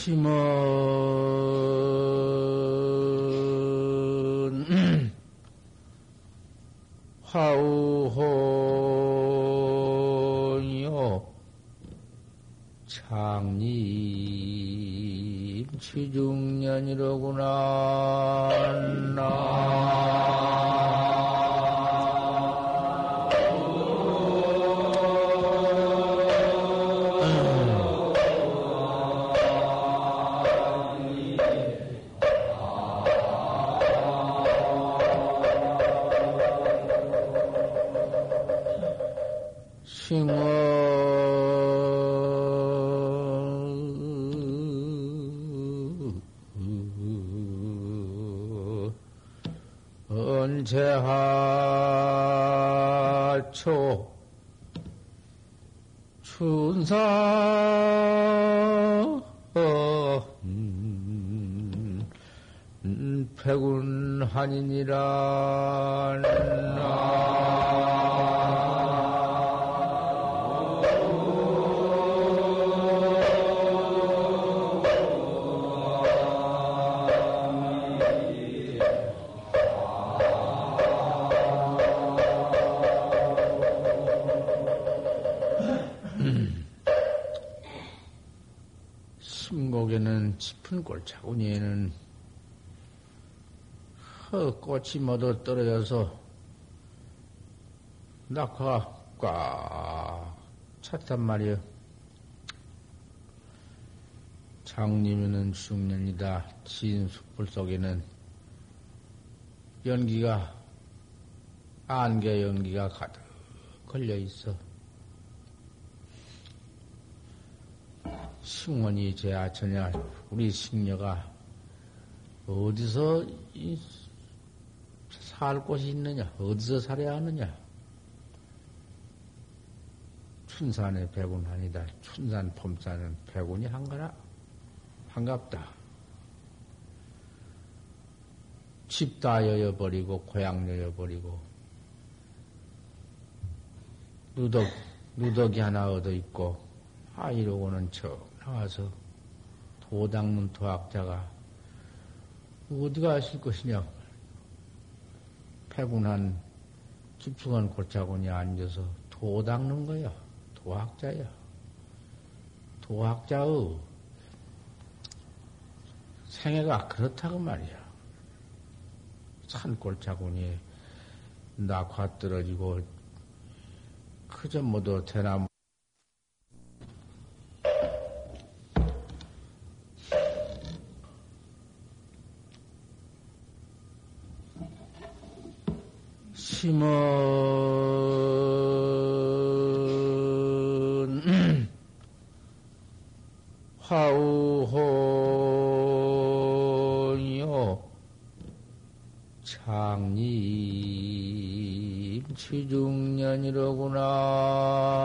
심은 화우호요 창립 계축년이로구나. 제하초 춘사 백운 한인이라. 심곡에는 짚은 골차구니에는 꽃이 모두 떨어져서 낙화가 꽉 찼단 말이요. 장님에는 중년이다. 진 숯불 속에는 연기가 안개 연기가 가득 걸려있어. 승원이 제아처냐 우리 승려가 어디서 살 곳이 있느냐, 어디서 살아야 하느냐. 춘산의 백운 아니다. 춘산 폼산은 백운이 한가라 한갑다. 집 다 여여버리고 고향 여여버리고 누더기 하나 얻어있고 아 이러고는 척 나와서 도닦는 도학자가 어디 가실 것이냐. 패군한 집중한 골차군이 앉아서 도닦는 거야. 도학자야. 도학자의 생애가 그렇다고 말이야. 산 골차군이 낙화 떨어지고 그저 모두 대나무 심은 화우호요 창립 계축년이로구나.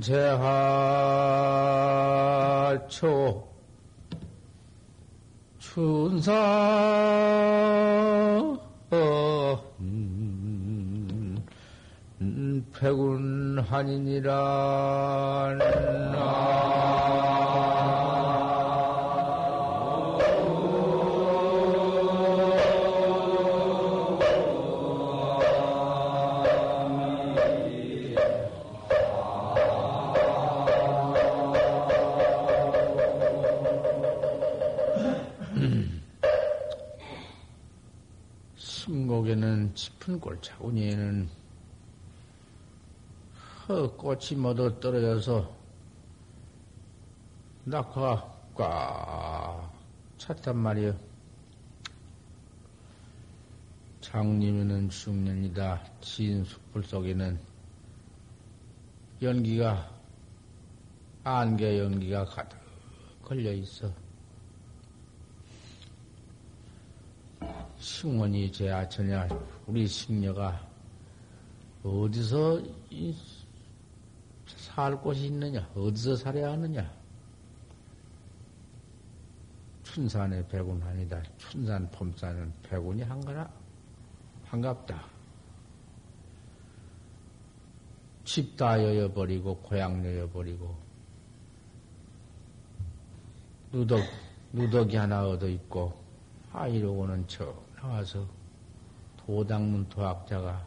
제하초 춘사 백운 한인이라. 심곡에는 짚은 골차구니에는 꽃이 모두 떨어져서 낙화가 꽉 찼단 말이요. 장님에는 중년이다. 진 숯불 속에는 연기가 안개 연기가 가득 걸려 있어. 승원이 제아처냐, 우리 승려가 어디서 살 곳이 있느냐, 어디서 살아야 하느냐. 춘산의 백운 아니다. 춘산 폼산은 백운이 한가라. 한갑다. 집 다 여여버리고 고향 여여버리고 누덕이 하나 얻어있고 아 이러고는 저 나와서 도당문 도학자가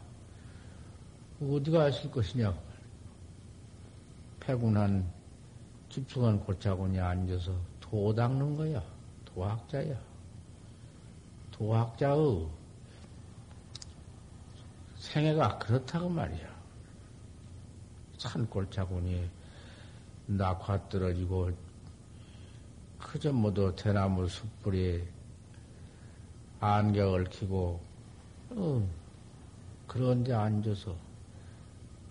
어디가 있을 것이냐고 패군한 집중한 골짜구니 앉아서 도닦는 거야. 도학자야. 도학자의 생애가 그렇다고 말이야. 산골짜구니 낙화 떨어지고 그저 모두 대나무 숯불에 안개 얽히고 그런 데 앉아서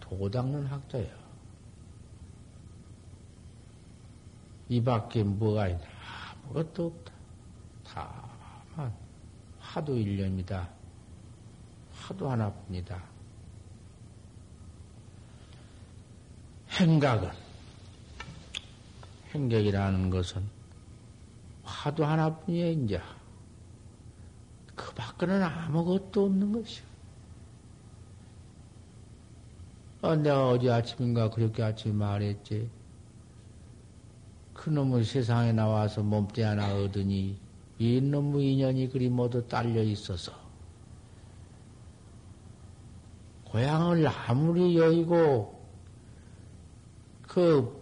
도닦는 학자야. 이 밖에 뭐가 있나? 아무것도 없다. 다만 화두 일념이다. 화두 하나뿐이다. 행각은 행각이라는 것은 화두 하나뿐이야. 이제 그 밖에는 아무것도 없는 것이야. 내가 어제 아침인가 그렇게 아침에 말했지. 그놈의 세상에 나와서 몸뚱이 하나 얻으니 이놈의 인연이 그리 모두 딸려 있어서 고향을 아무리 여의고 그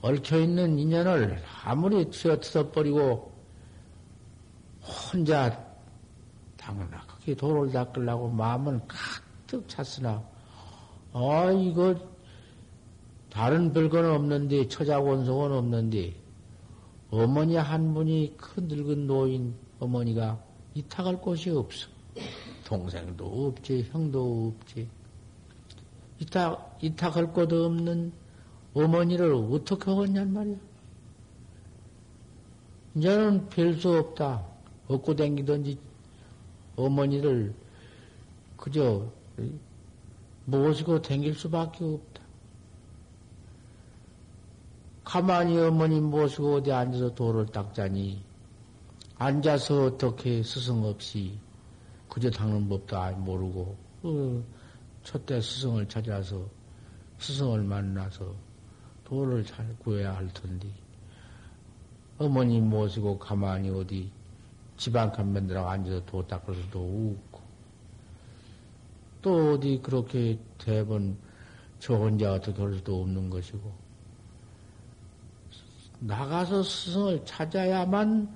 얽혀있는 인연을 아무리 튀어뜯어버리고 혼자 당하나 거기 도를 닦으려고 마음은 가득 찼으나 이거 다른 별건 없는데, 처자원성은 없는데, 어머니 한 분이 큰 늙은 노인 어머니가 이탁할 곳이 없어. 동생도 없지, 형도 없지. 이탁할 곳 없는 어머니를 어떻게 얻냔 말이야. 이제는 별 수 없다. 얻고 댕기든지 어머니를 그저 모시고 댕길 수밖에 없다. 가만히 어머니 모시고 어디 앉아서 도를 닦자니 앉아서 어떻게 스승 없이 그저 닦는 법도 모르고 첫때 스승을 찾아서 스승을 만나서 도를 잘 구해야 할 텐데 어머니 모시고 가만히 어디 집안 칸면들하고 앉아서 도 닦을 수도 없고 또 어디 그렇게 대번 저 혼자 어떻게 할 수도 없는 것이고 나가서 스승을 찾아야만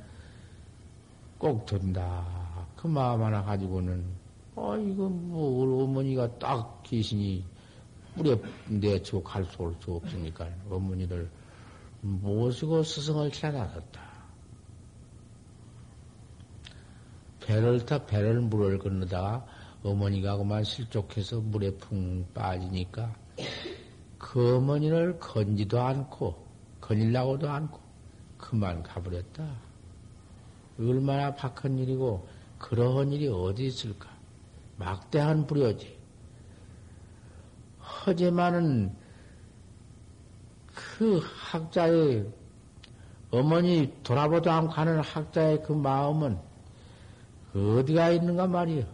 꼭 된다. 그 마음 하나 가지고는 이거 뭐 어머니가 딱 계시니 뿌려 내치고 갈 수 올 수 없으니까 어머니를 모시고 스승을 찾아나섰다. 배를 타 배를 물을 건너다가 어머니가 그만 실족해서 물에 푹 빠지니까 그 어머니를 건지도 않고 거닐라고도 않고 그만 가버렸다. 얼마나 박한 일이고 그러한 일이 어디 있을까. 막대한 불효지. 하지만은 그 학자의 어머니 돌아보도 않고 가는 학자의 그 마음은 어디가 있는가 말이요.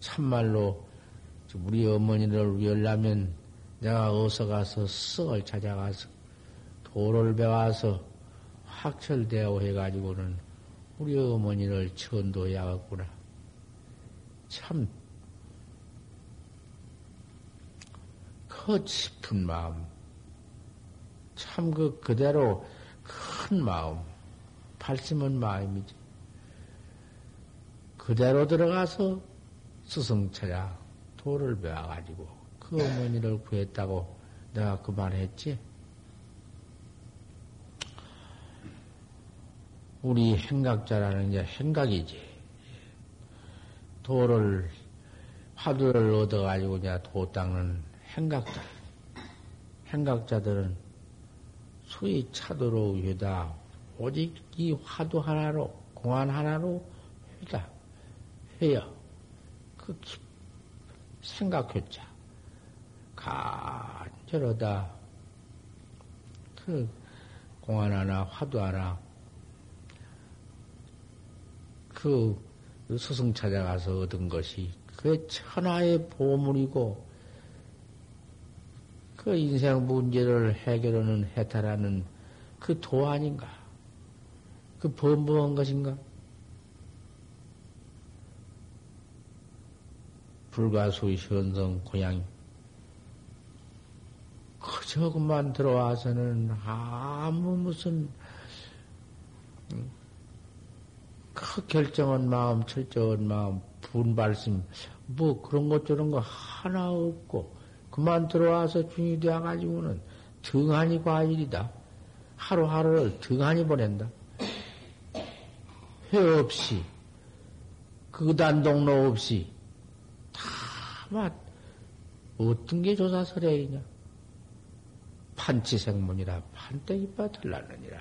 참말로 우리 어머니를 위하려면 내가 어서 가서 스승을 찾아가서 도를 배워서 학철대오 해가지고는 우리 어머니를 천도해야겠구나. 참, 그 깊은 마음, 참 그 그대로 큰 마음, 발심은 마음이지. 그대로 들어가서 스승 찾아 도를 배워가지고 그 어머니를 구했다고 내가 그 말했지. 우리 행각자라는 게 행각이지. 도를 화두를 얻어가지고 이제 도 닦는 행각자. 행각자들은 소위 차도로 회다. 오직 이 화두 하나로, 공안 하나로 회다. 회여. 그 생각회자. 간절하다. 그 공안 하나, 화두 하나. 그 스승 찾아가서 얻은 것이 그게 천하의 보물이고 그 인생 문제를 해결하는 해탈하는 그 도 아닌가? 그 범범한 것인가? 불가수의 현성 고양이 그저 그만 들어와서는 아무 무슨 그 결정한 마음, 철저한 마음, 분발심 뭐 그런 것 저런 거 하나 없고 그만 들어와서 중이 되어가지고는 등한히 과일이다. 하루하루를 등한히 보낸다. 회 없이 극단동로 없이 다만 어떤 게 조사설애이냐. 판치생문이라 판때기빠 달랐느니라.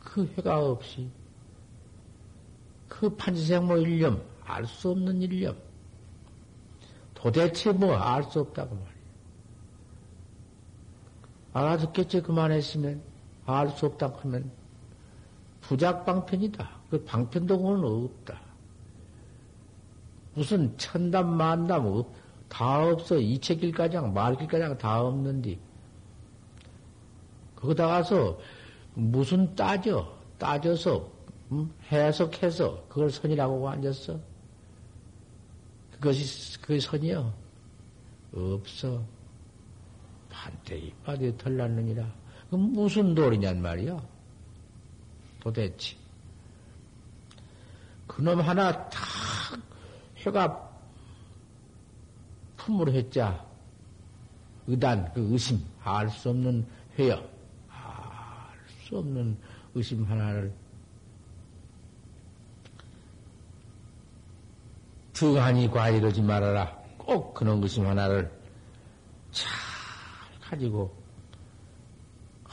그 회가 없이 그 판치생모 일념, 알 수 없는 일념 도대체 뭐 알 수 없다고 말이야. 알아듣겠지 그만했으면 알 수 없다고 하면 부작방편이다. 그 방편도구는 없다. 무슨 천담 만담 다 없어. 이체길가장 말길가장 다 없는데 거기다가서 무슨 따져서 해석해서 그걸 선이라고 앉았어? 그게 선이요? 없어. 반대이 빠디에 덜 났느니라. 그 무슨 도리냔 말이야? 도대체. 그놈 하나 탁 혀가 품으로 했자. 의단, 그 의심, 알 수 없는 회여. 알 수 없는 의심 하나를 등한히 과이러지 말아라. 꼭 그런 의심 하나를 잘 가지고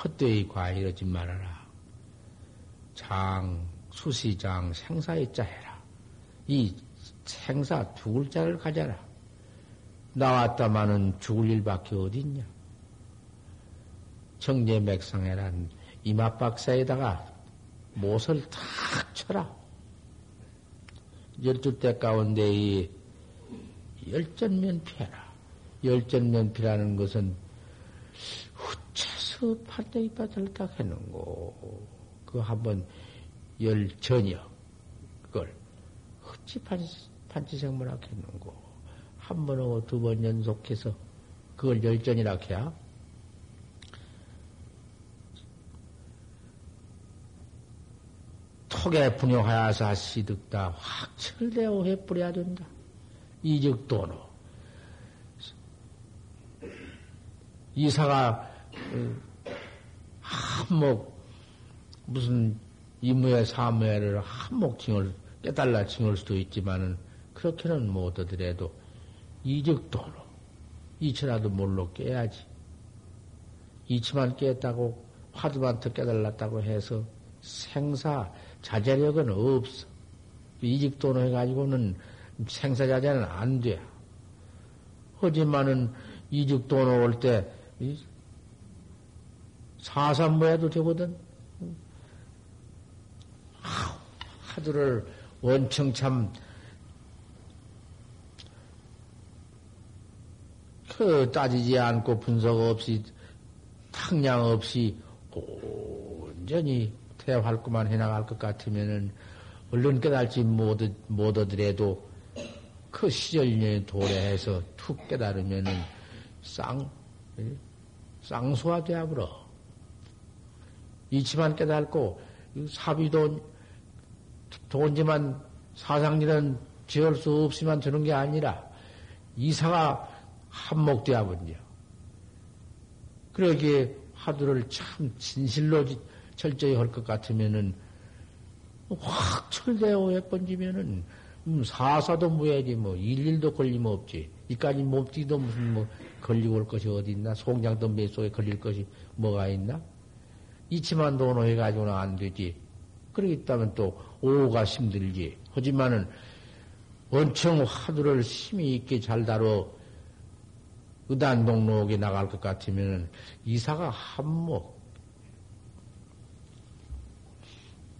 헛되이 과이러지 말아라. 장, 수시장, 생사의 자 해라. 이 생사 두 글자를 가져라. 나왔다마는 죽을 일밖에 어딨냐. 정제맥상해란 이마박사에다가 못을 탁 쳐라. 12대 가운데 이 열전면피하라. 열전면피라는 것은 후차서 팔대기 바닥을 딱 해놓고 그 한번 열전역 그걸 흑지 판치생물학 해놓고 한 번하고 두 번 연속해서 그걸 열전이라 해야 턱에 분용하여서 시득다 확철되어 해뿌려야 된다. 이적도노 이사가 한몫 무슨 이무에 사무에를 한몫칭을 깨달라 칭을 수도 있지만은 그렇게는 못 하더라도 이적도노 이치라도 뭘로 깨야지. 이치만 깼다고 화두만 더 깨달았다고 해서 생사 자제력은 없어. 이직도로 해가지고는 생사자제는 안 돼. 하지만은 이직도로 올 때 사산모해도 되거든. 하두를 원청참 그 따지지 않고 분석 없이 탕량 없이 온전히 대활구만 해나갈 것 같으면은, 얼른 깨달지 못 얻으래도, 그 시절년에 도래해서 툭 깨달으면은, 쌍수가 되어버려. 이치만 깨달고, 돈지만 사상일은 지을 수 없이만 주는 게 아니라, 이사가 한몫되어버려. 그러기에 화두를 참 진실로 철저히 할 것 같으면은, 확 철대어 해번지면은, 사사도 무해지, 뭐, 일일도 걸림없지. 이까지 몸뛰기도 무슨, 뭐, 걸리고 올 것이 어디 있나? 송장던 몇 속에 걸릴 것이 뭐가 있나? 이치만 돈호해 가지고는 안 되지. 그러겠다면 또 오가 힘들지. 하지만은 원청 화두를 심히 있게 잘 다뤄 의단 동록에 나갈 것 같으면은 이사가 한몫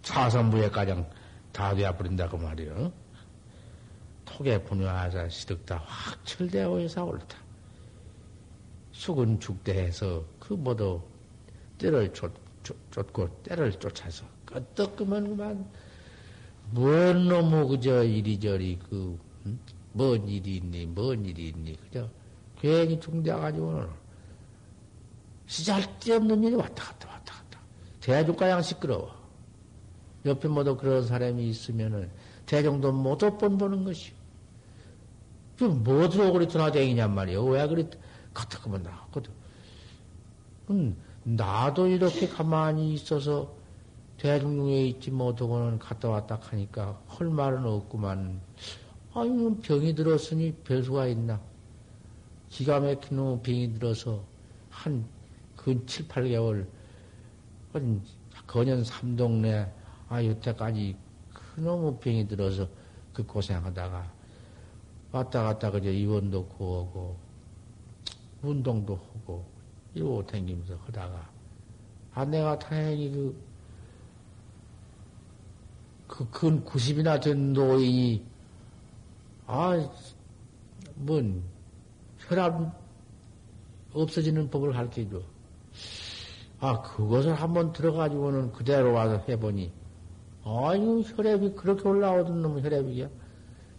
사선부에 가장 다 되어버린다 그 말이요. 톡에 분유하자 시득다 확철되어 해서 옳다. 숙은 죽대해서 그 뭐도 때를 쫓고 때를 쫓아서 끄떡끄만구만 뭔 놈의 그저 이리저리 그 뭔 일이 있니 뭔 일이 있니 그저 괜히 중대가지고는 시잘데없는 일이 왔다 갔다 대중가량 시끄러워. 옆에 모두 그런 사람이 있으면은 대중도 모두 뻔보는 것이. 그 뭐로 그리 드나댕이냔 말이요. 왜 그리 가뜩하면 나왔거든. 나도 이렇게 가만히 있어서 대중 중에 있지 못하고는 갔다 왔다 하니까 할 말은 없구만. 아니 병이 들었으니 별수가 있나. 기가 막힌 놈 병이 들어서 한 근 7, 8개월 한 건현 3동네 여태까지 그놈의 병이 들어서 그 고생하다가 왔다 갔다 그저 입원도 구하고 운동도 하고 이러고 댕기면서 하다가 내가 다행히 근 90이나 된 노인이 뭔 혈압 없어지는 법을 가르쳐줘. 그것을 한번 들어가지고는 그대로 와서 해보니 아유, 혈압이 그렇게 올라오던 놈은 혈압이야.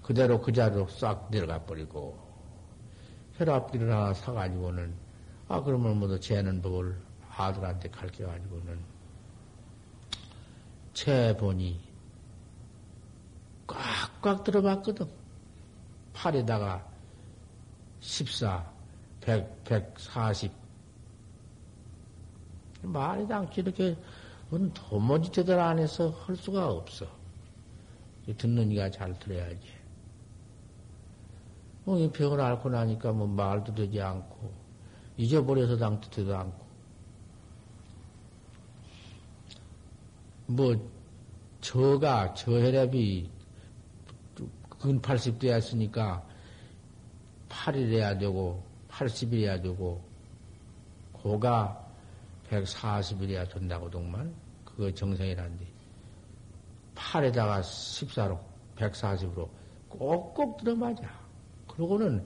그대로 그 자리로 싹 내려가 버리고, 혈압기를 하나 사가지고는, 그러면 모두 재는 법을 아들한테 가르쳐가지고는, 재보니, 꽉꽉 들어봤거든. 팔에다가 14, 100, 140. 말이 당치 이렇게, 그건 도무지 제대로 안 해서 할 수가 없어. 듣는 이가 잘 들어야지. 이 병을 앓고 나니까 말도 되지 않고, 잊어버려서 당뜻해도 않고, 저혈압이 근 80대였으니까 8이래야 되고, 80이래야 되고, 고가 140이래야 된다고 동만 그거 정상이란데 8에다가 14로 140으로 꼭꼭 들어맞아. 그러고는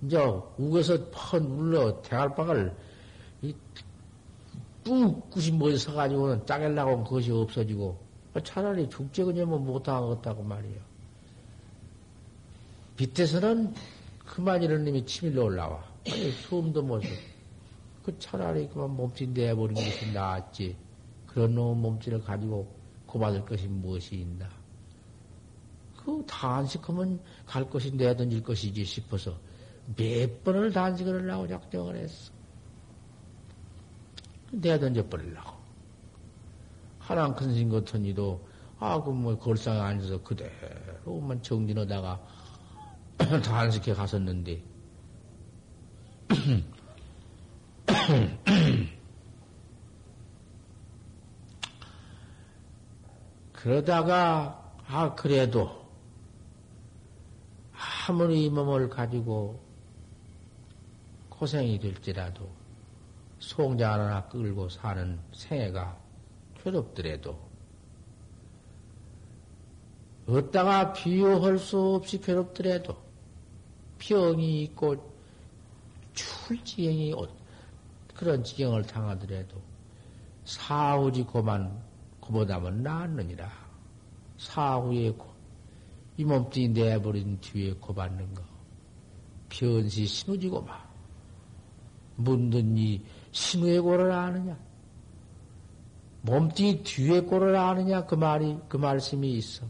이제 우겨서 펀 눌러 대갈박을 뚝 굳이 모여서 서가지고는 짜겔라고 그것이 없어지고 차라리 죽지 그냥 못하겠다고 말이에요. 밑에서는 그만 이런 님이 치밀러 올라와. 아니, 숨도 못 쉬어. 그 차라리 그만 몸짓 내버린 것이 낫지. 그런 놈의 몸짓을 가지고 고받을 것이 무엇이 있나. 그 단식하면 갈 것이 내던질 것이지 싶어서 몇 번을 단식을 하려고 작정을 했어. 내던져 버리려고. 하랑 큰신 같은 이도 골상에 앉아서 그대로만 정진하다가 단식해 갔었는데 그러다가 그래도 아무리 이 몸을 가지고 고생이 될지라도 송장 하나 끌고 사는 생애가 괴롭더라도 어디다가 비유할 수 없이 괴롭더라도 병이 있고 출지경이 그런 지경을 당하더라도 사후지 고만 고보다면 낫느니라. 사후에 이 몸뚱이 내버린 뒤에 고받는 거 변시 신우지 고마 묻는 이 신우의 고를 아느냐 몸뚱이 뒤에 고를 아느냐 그 말씀이 있어.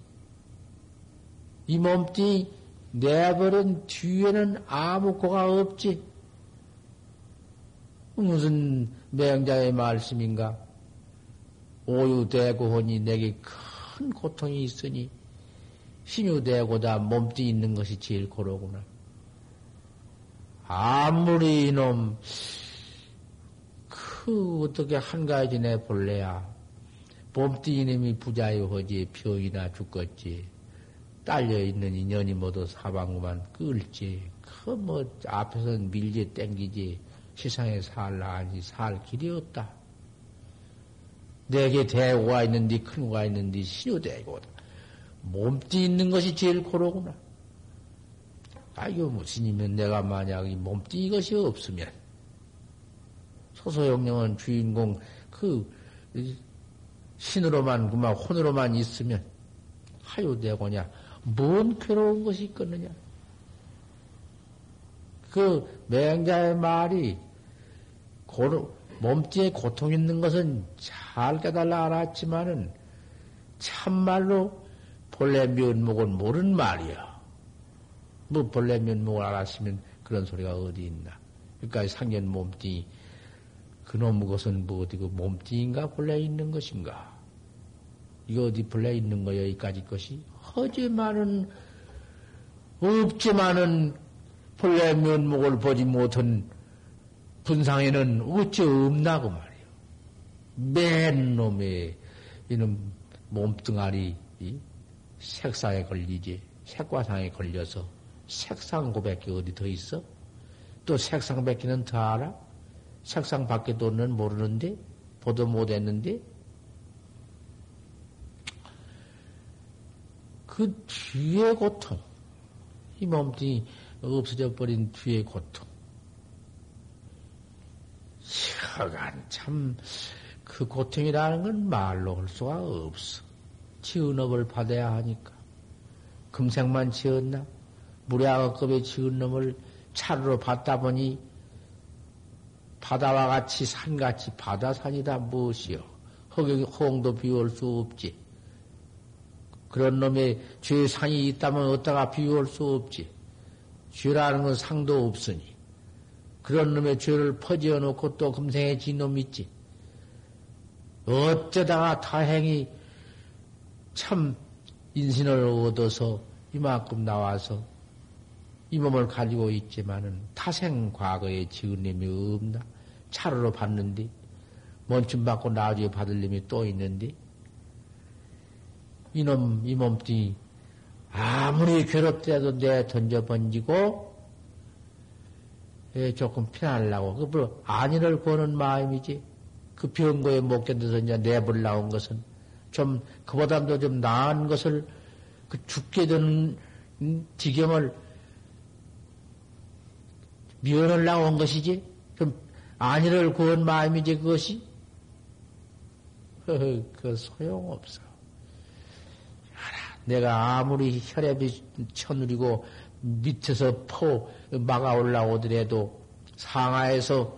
이 몸뚱이 내버린 뒤에는 아무 고가 없지. 무슨 맹자의 말씀인가? 오유대고하니 내게 큰 고통이 있으니 신유대고다 몸뚱이 있는 것이 제일 고로구나. 아무리 이놈 그 어떻게 한 가지 내 볼래야 봄띠 이놈이 부자여 하지 병이나 죽겠지 딸려 있는 인연이 모두 사방구만 끌지 그 뭐 앞에서는 밀지 땡기지 세상에 살라 하니 살 길이 없다. 내게 대고가 있는데 큰 고가 있는데 시오 대고다. 몸띠 있는 것이 제일 고로구나. 아이고 무슨이면 내가 만약 이 몸띠 이것이 없으면 소소영령은 주인공 그 신으로만 그만 혼으로만 있으면 하요 대고냐 뭔 괴로운 것이 있겠느냐. 그 맹자의 말이 몸띠에 고통 있는 것은 잘 깨달아 알았지만은 참말로 본래 면목은 모른 말이야. 뭐 본래 면목을 알았으면 그런 소리가 어디 있나. 그러니까 상견 몸띠 그놈의 것은 뭐 어디 그 몸띠인가 본래 있는 것인가. 이거 어디 본래 있는 거야 여기까지 것이. 하지만은 없지만은 본래 면목을 보지 못한 분상에는 어찌 없나고 말이요. 맨 놈의 이놈 몸뚱아리 색상에 걸리지 색과상에 걸려서 색상 고백이 어디 더 있어? 또 색상 백기는 더 알아? 색상 밖에 도는 모르는데 보도 못했는데 그 뒤에 고통 이 몸뚱이 없어져 버린 뒤에 고통. 시간 참 그 고통이라는 건 말로 할 수가 없어. 지은업을 받아야 하니까. 금생만 지었나? 무량업급의 지은 놈을 차로 받다 보니 바다와 같이 산같이 바다산이다 무엇이요. 허공도 비울 수 없지. 그런 놈의 죄상이 있다면 어디다가 비울 수 없지. 죄라는 건 상도 없으니. 그런 놈의 죄를 퍼지어 놓고 또 금생에 진 놈이 있지. 어쩌다가 다행히 참 인신을 얻어서 이만큼 나와서 이 몸을 가지고 있지만은 타생 과거에 지은 놈이 없나? 차로로 받는데, 먼침 받고 나중에 받을 놈이 또 있는데, 이놈, 이 몸띠, 아무리 괴롭더라도 내 던져 번지고, 조금 피하려고. 그, 뭐, 안일을 구하는 마음이지. 그 병고에 못 견뎌서 이제 내버려 온 것은 좀, 그보다도 좀 나은 것을, 그 죽게 되는 지경을 면하려고 온 것이지. 그럼 안일을 구한 마음이지, 그것이. 허허, 그 소용없어. 내가 아무리 혈압이 천울이고 밑에서 포 막아 올라오더라도 상하에서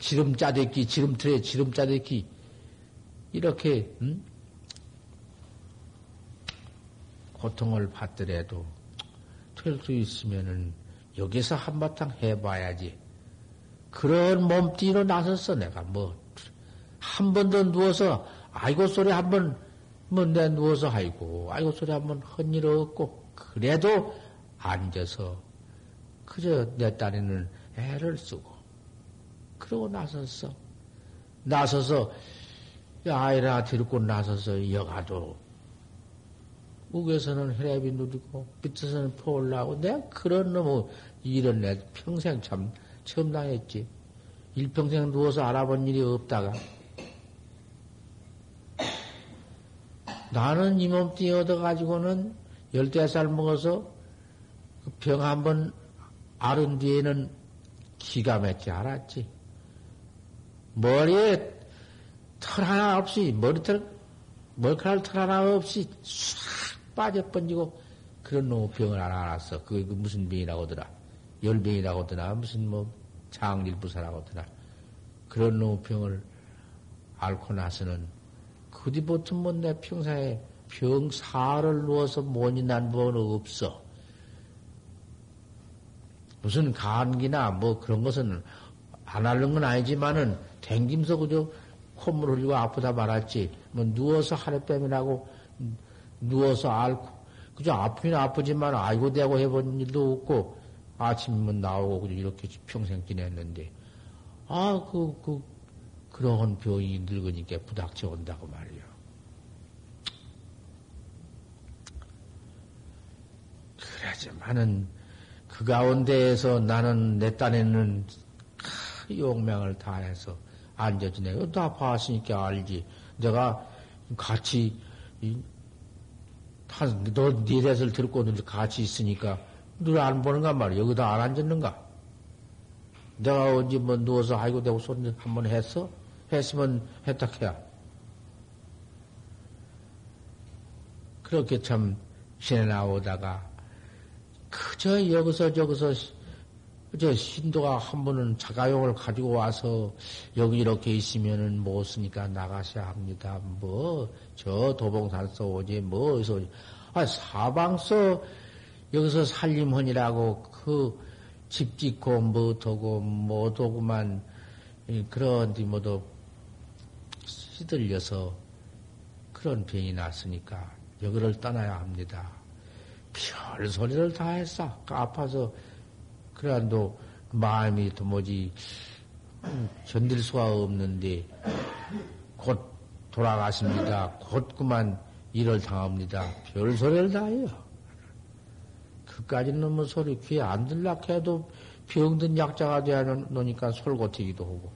지름짜대기 지름틀에 지름짜대기 이렇게 고통을 받더라도 될 수 있으면은 여기서 한바탕 해봐야지. 그런 몸띠로 나섰어 내가 뭐 한 번 더 누워서 아이고 소리 한 번 뭐 내 누워서 아이고 소리 한번 헌 일 없고 그래도 앉아서 그저 내 딸에는 애를 쓰고 그러고 나섰어. 나서서 아이라 데리고 나서서 여가도 우에서는 혈압이 누리고 밑에서는 포 올라오고 내가 그런 놈의 일은 내 평생 참 처음 당했지. 일평생 누워서 알아본 일이 없다가 나는 이 몸띠 얻어가지고는 15살 먹어서 병 한번 앓은 뒤에는 기가 막히지 않았지. 머리에 털 하나 없이, 머리카락 털 하나 없이 싹 빠져번지고 그런 놈의 병을 알았어. 그게 무슨 병이라고 하더라. 열병이라고 하더라. 무슨 뭐 장질부사라고 하더라. 그런 놈의 병을 앓고 나서는 그 뒤부터는 뭐 내 평생에 병 사를 누워서 못이 난 법은 없어. 무슨 감기나 뭐 그런 것은 안 하는 건 아니지만은 댕김서 그저 콧물 흘리고 아프다 말았지. 뭐 누워서 하룻밤이라고 누워서 앓고 그저 아프긴 아프지만 아이고 대고 해본 일도 없고 아침이면 나오고 이렇게 평생 지냈는데 그런 병이 늙으니까 부닥쳐 온다고 말이야. 그러지만은 그 가운데에서 나는 내 딴에는 용맹을 다해서 앉아 지내고 다 봤으니까 알지. 내가 같이 너 네 대사를 들고 같이 있으니까 눈 안 보는가 말이야. 여기다 안 앉았는가? 내가 언제 뭐 누워서 아이고 대고 소리 한번 했어? 했으면 했다 해야. 그렇게 참 지내나오다가 그저 여기서 저 신도가 한 분은 자가용을 가지고 와서 여기 이렇게 있으면은 못 쓰니까 나가셔야 합니다. 뭐 저 도봉산서 오지 뭐 어디서 사방서 여기서 살림헌이라고 그 집 짓고 못하고 못하고만 그런 뒤 모두 시들려서 그런 병이 났으니까 여기를 떠나야 합니다. 별 소리를 다 했어. 아파서 그래도 마음이 도무지 견딜 수가 없는데 곧 돌아가십니다. 곧 그만 일을 당합니다. 별 소리를 다 해요. 그까지는 뭐 소리 귀에 안 들락 해도 병든 약자가 되어 놓으니까 솔고튀기도 하고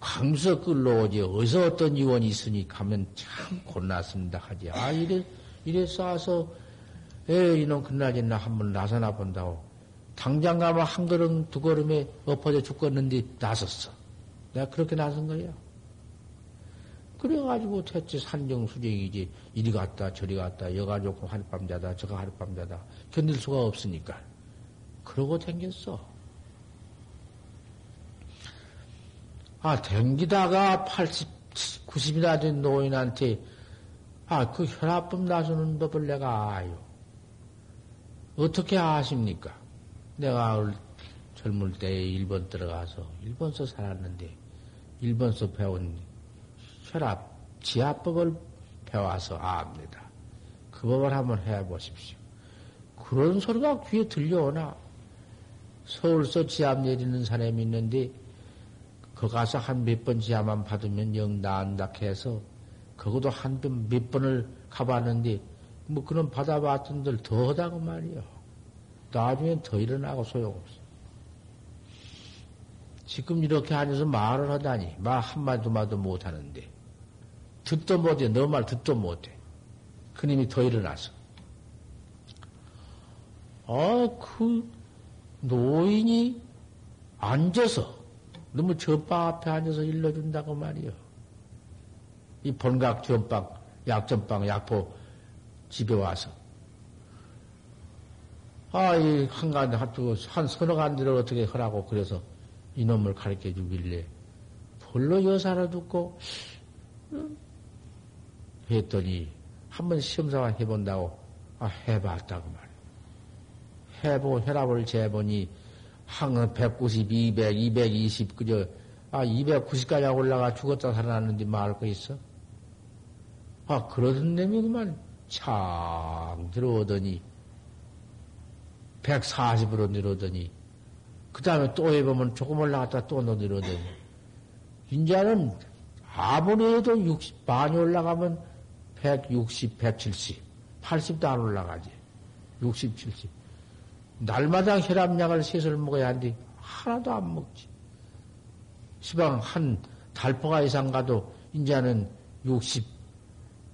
감서 끌러오지 어디서 어떤 이원이 있으니 가면 참 곤났습니다 하지. 이래 싸서 이놈 그날이나 한번 나서나 본다고. 당장 가면 한 걸음 두 걸음에 엎어져 죽겠는데 나섰어. 내가 그렇게 나선 거야. 그래가지고 대체 산정수정이지 이리 갔다 저리 갔다 여가 좋고 하룻밤 자다 저가 하룻밤 자다 견딜 수가 없으니까 그러고 댕겼어. 댕기다가 80, 90이나 된 노인한테 그 혈압병 나서는 법을 내가 아요. 어떻게 아십니까? 내가 젊을 때 일본 들어가서 일본서 살았는데 일본서 배운 혈압 지압법을 배워서 압니다. 그 법을 한번 해보십시오. 그런 소리가 귀에 들려오나? 서울서 지압 내리는 사람이 있는데 거 가서 한 몇 번 지압만 받으면 영 나은다 해서 그것도 한 번 몇 번을 가봤는데 뭐 그런 받아봤던들 더 하다고 말이요. 나중엔 더 일어나고 소용없어. 지금 이렇게 앉아서 말을 하다니 말 한마디도 말도 못하는데 듣도 못해. 너 말 듣도 못해. 그님이 더 일어나서 그 노인이 앉아서 너무 전방 앞에 앉아서 일러준다고 말이요. 이 본각 전방 약전방 약포 집에 와서 이 한가운데 한 서너 간데를 어떻게 하라고 그래서 이놈을 가르쳐 주길래 별로 여사를 듣고 했더니 한번 시험사와 해본다고 해봤다고 말이에요. 해보고 혈압을 재보니 항상 190, 200, 220 그저 290까지 올라가 죽었다 살아났는데 말할 거 있어? 그러던 놈이 그만 창 들어오더니 140으로 내려오더니 그 다음에 또 해보면 조금 올라갔다 또 내려오더니 인자는 아무리 해도 60, 많이 올라가면 160, 170, 80도 안 올라가지. 60, 70. 날마다 혈압약을 셋을 먹어야 하는데 하나도 안 먹지. 시방 한 달포가 이상 가도 인자는 60,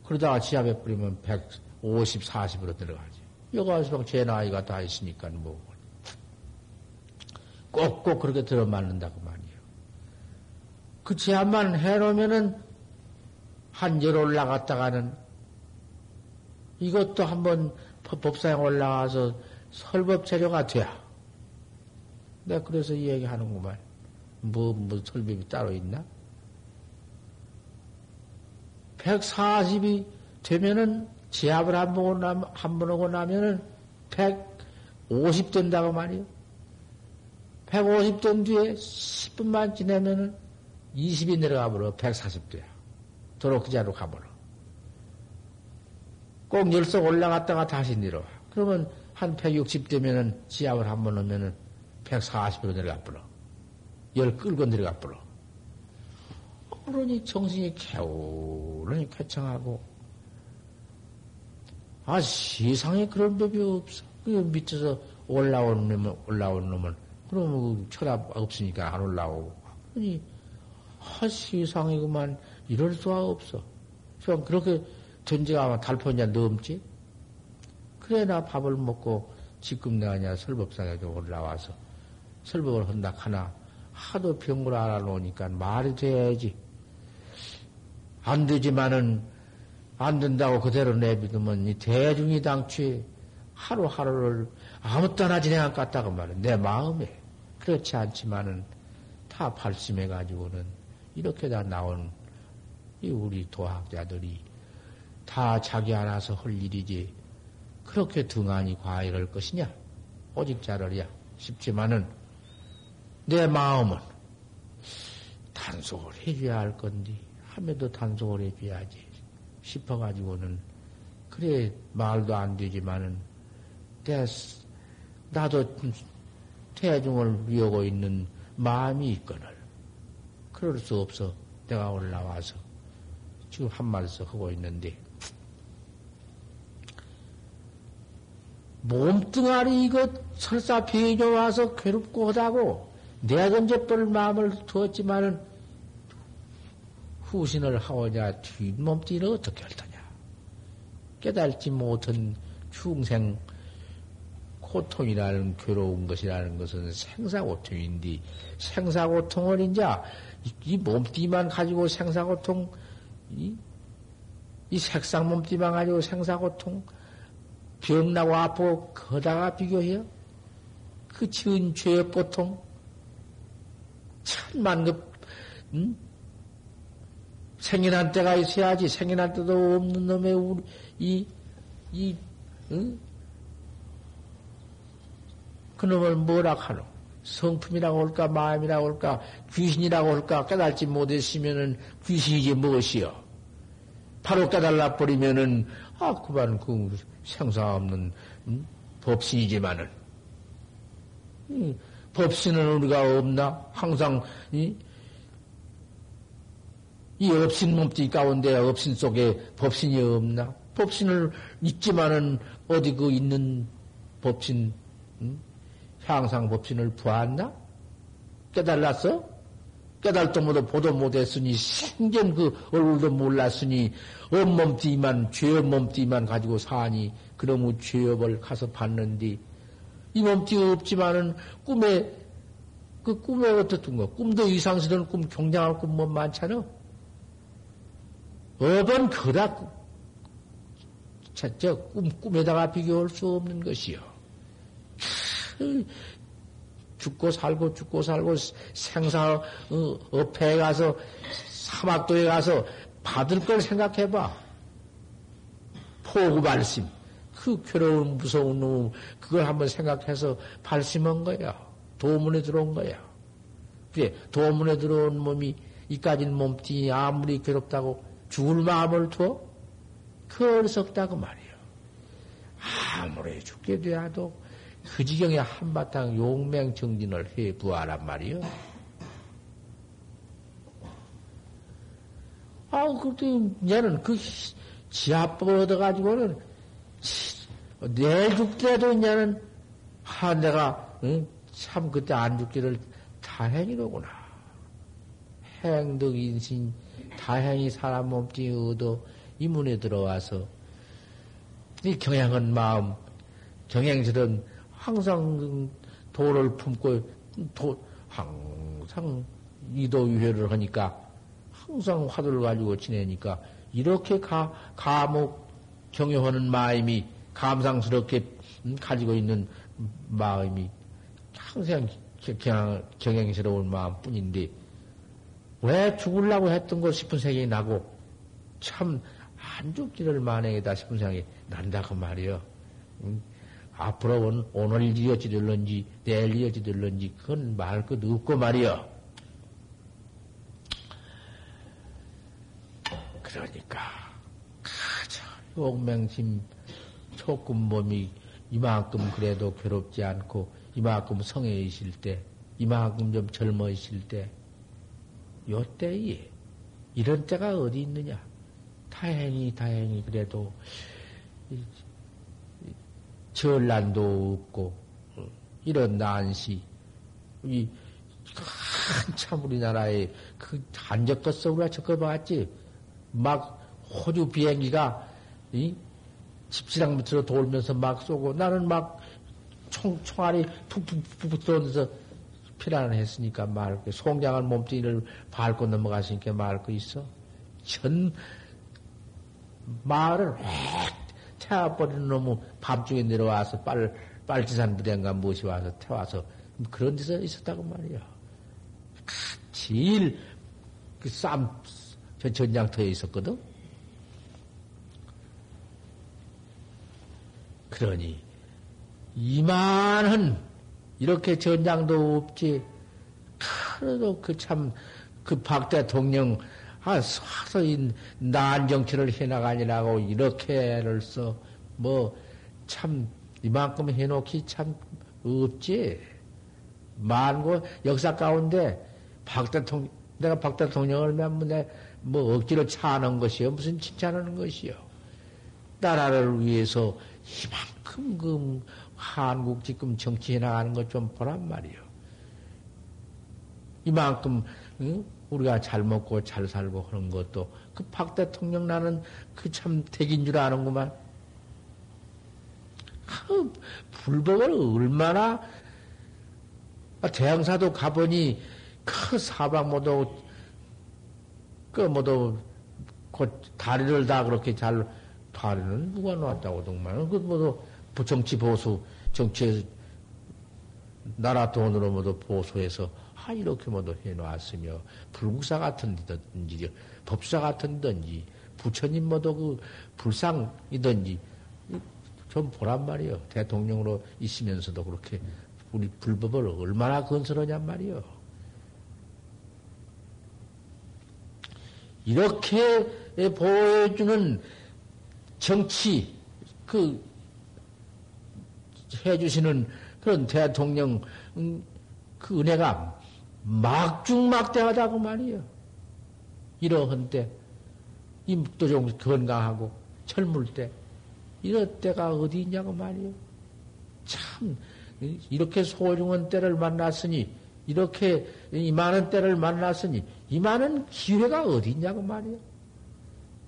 그러다가 지압에 뿌리면 150, 40으로 들어가지. 여가시방 제 나이가 다 있으니까 뭐. 꼭꼭 그렇게 들어맞는다고 말이에요. 그 제압만 해놓으면은 한 열 올라갔다가는 이것도 한번 법상에 올라가서 설법체료가 돼야. 내가 그래서 이 얘기 하는구만. 뭐 설법이 따로 있나? 140이 되면은 제압을 한 번 하고 나면은 150 된다고 말이요. 150도 뒤에 10분만 지내면은 20이 내려가버려. 140도야. 도로 그자로 가버려. 꼭 열석 올라갔다가 다시 내려와. 그러면 한 160 되면은 지압을 한번 하면은 140으로 내려가 버려. 열 끌고 내려가 버려. 그러니 정신이 겨우러니 쾌청하고, 아, 세상에 그런 법이 없어. 그 밑에서 올라온 놈은, 그러면 철학 없으니까 안 올라오고. 그러니, 아, 세상에 그만 이럴 수가 없어. 그럼 그렇게 전제가 아마 달포냐 넘지? 그래, 나 밥을 먹고 지금 내가 설법상에 올라와서 설법을 한다 하나, 하도 병을 알아놓으니까 말이 돼야지. 안 되지만은, 안 된다고 그대로 내비두면, 이 대중이 당취 하루하루를 아무 때나 진행 안 갔다고 말이야. 내 마음에. 그렇지 않지만은, 다 발심해가지고는, 이렇게 다 나온, 이 우리 도학자들이, 다 자기 알아서 할 일이지, 그렇게 등한히 과일할 것이냐? 오직 자를이야. 싶지만은, 내 마음은, 단속을 해줘야 할 건데, 함에도 단속을 해줘야지 싶어가지고는, 그래, 말도 안 되지만은, 나도 태중을 위하고 있는 마음이 있거늘. 그럴 수 없어. 내가 올라와서 지금 한 말씀 하고 있는데, 몸뚱아리 이거 설사 배겨 와서 괴롭고 하다고 내가 던져볼 마음을 두었지만은, 후신을 하오냐 뒷몸뚱이를 어떻게 할떠냐. 깨달지 못한 중생 고통이라는 괴로운 것이라는 것은 생사고통인데, 생사고통을 이제 이 몸뚱이만 가지고 생사고통, 이 색상 몸뚱이만 가지고 생사고통 병나고 아프고 거다가 비교해요. 그 지은 죄의 고통 천만 급 생일한 때가 있어야지, 생일한 때도 없는 놈의, 우리, 그 놈을 뭐라 하노? 성품이라고 할까, 마음이라고 할까, 귀신이라고 할까, 깨달지 못했으면은 귀신이지 무엇이요? 바로 깨달아버리면은, 아, 그만, 그 생사 없는, 법신이지만은. 법신은 우리가 없나? 항상, 이 업신 몸뚱이 가운데 업신 속에 법신이 없나? 법신을 있지만은 어디 그 있는 법신, 향상 법신을 보았나? 깨달았어? 깨달도 못하고 보도 못했으니 생전 그 얼굴도 몰랐으니 업몸뚱이만, 죄업 몸뚱이만 가지고 사니, 그러므로 죄업을 가서 봤는데, 이 몸뚱이 없지만은 꿈에, 그 꿈에 어떻든가, 꿈도 이상스러운 꿈, 경량한 꿈 뭐 많잖아? 업은 그닥 진짜 꿈에다가 비교할 수 없는 것이요. 죽고 살고 생사 업회에 가서 사막도에 가서 받을 걸 생각해봐. 포구 발심, 그 괴로운 무서운 놈 그걸 한번 생각해서 발심한 거야. 도문에 들어온 거야. 그래, 도문에 들어온 몸이 이까진 몸뚱이 아무리 괴롭다고 죽을 마음을 두어? 그 어리석다고 말이요. 아무리 죽게 되어도 그 지경에 한바탕 용맹정진을 해 부하란 말이요. 아우, 그때 얘는 그 지압법을 얻어가지고는 내 죽더라도 얘는, 아, 내가 참 그때 안 죽기를 다행이로구나. 행덕 인신 다행히 사람 몸뚱이 얻어 이 문에 들어와서, 이 경향한 마음, 경향스런 항상 도를 품고, 항상 이도유회를 하니까, 항상 화두를 가지고 지내니까, 이렇게 감옥 경유하는 마음이, 감상스럽게 가지고 있는 마음이, 항상 경향스러운 마음 뿐인데, 왜 죽으려고 했던 것 싶은 생각이 나고, 참, 안 죽기를 만행이다 싶은 생각이 난다, 그 말이요. 앞으로 오늘 이어지 될런지, 내일 이어지 될런지, 그건 말 것 없고 말이요. 그러니까, 가장 용맹심, 조금 몸이 이만큼 그래도 괴롭지 않고 이만큼 성애이실 때, 이만큼 좀 젊어이실 때, 요때에 이런 때가 어디 있느냐? 다행히 그래도 전란도 없고 이런 난시, 이 한참 우리나라에 그 안 적었어. 우리가 적어봤지. 막 호주 비행기가 이 집시랑 밑으로 돌면서 막 쏘고 나는 막 총알이 푹푹푹 쏘면서 피난을 했으니까 말고 송장한 몸뚱이를 밟고 넘어갔으니까 말고 있어. 전 말을 확 태워버리는 놈은 밤중에 내려와서 빨치산 부대인가 무엇이 와서 태워서 그런 데서 있었다고 말이야. 제일 그 쌈 전장터에 있었거든. 그러니 이만한 이렇게 전장도 없지. 그래도 그 참 그 박 대통령 서서 난정치를 해나가니라고 이렇게를 써 뭐 참 이만큼 해놓기 참 없지. 만고 역사 가운데 박 대통령, 내가 박 대통령을 뭐 억지로 차는 것이요 무슨 칭찬하는 것이요. 나라를 위해서 이만큼 그 한국 지금 정치해 나가는 것 좀 보란 말이요. 이만큼 응? 우리가 잘 먹고 잘 살고 하는 것도 그 박 대통령 나는 그 참 댁인 줄 아는구만. 그 불법을 얼마나 대항사도 가보니 그 사방 모두 그 모두 그 다리를 다 그렇게 잘 다리는 누가 놨다고 정말 그 모두 정치 보수 정치 나라 돈으로 모두 보수해서 아 이렇게 모두 해놨으며 불국사 같은 데든지 법사 같은 데든지 부처님 모두 그 불상이든지 좀 보란 말이요. 대통령으로 있으면서도 그렇게 우리 불법을 얼마나 건설하냐 말이요. 이렇게 보여주는 정치, 그, 해주시는 그런 대통령, 그 은혜가 막중막대하다고 말이요. 이러한 때, 입도 좀 건강하고 젊을 때, 이럴 때가 어디 있냐고 말이요. 참, 이렇게 소중한 때를 만났으니, 이렇게 이만한 때를 만났으니 이만한 기회가 어디 있냐고 말이야.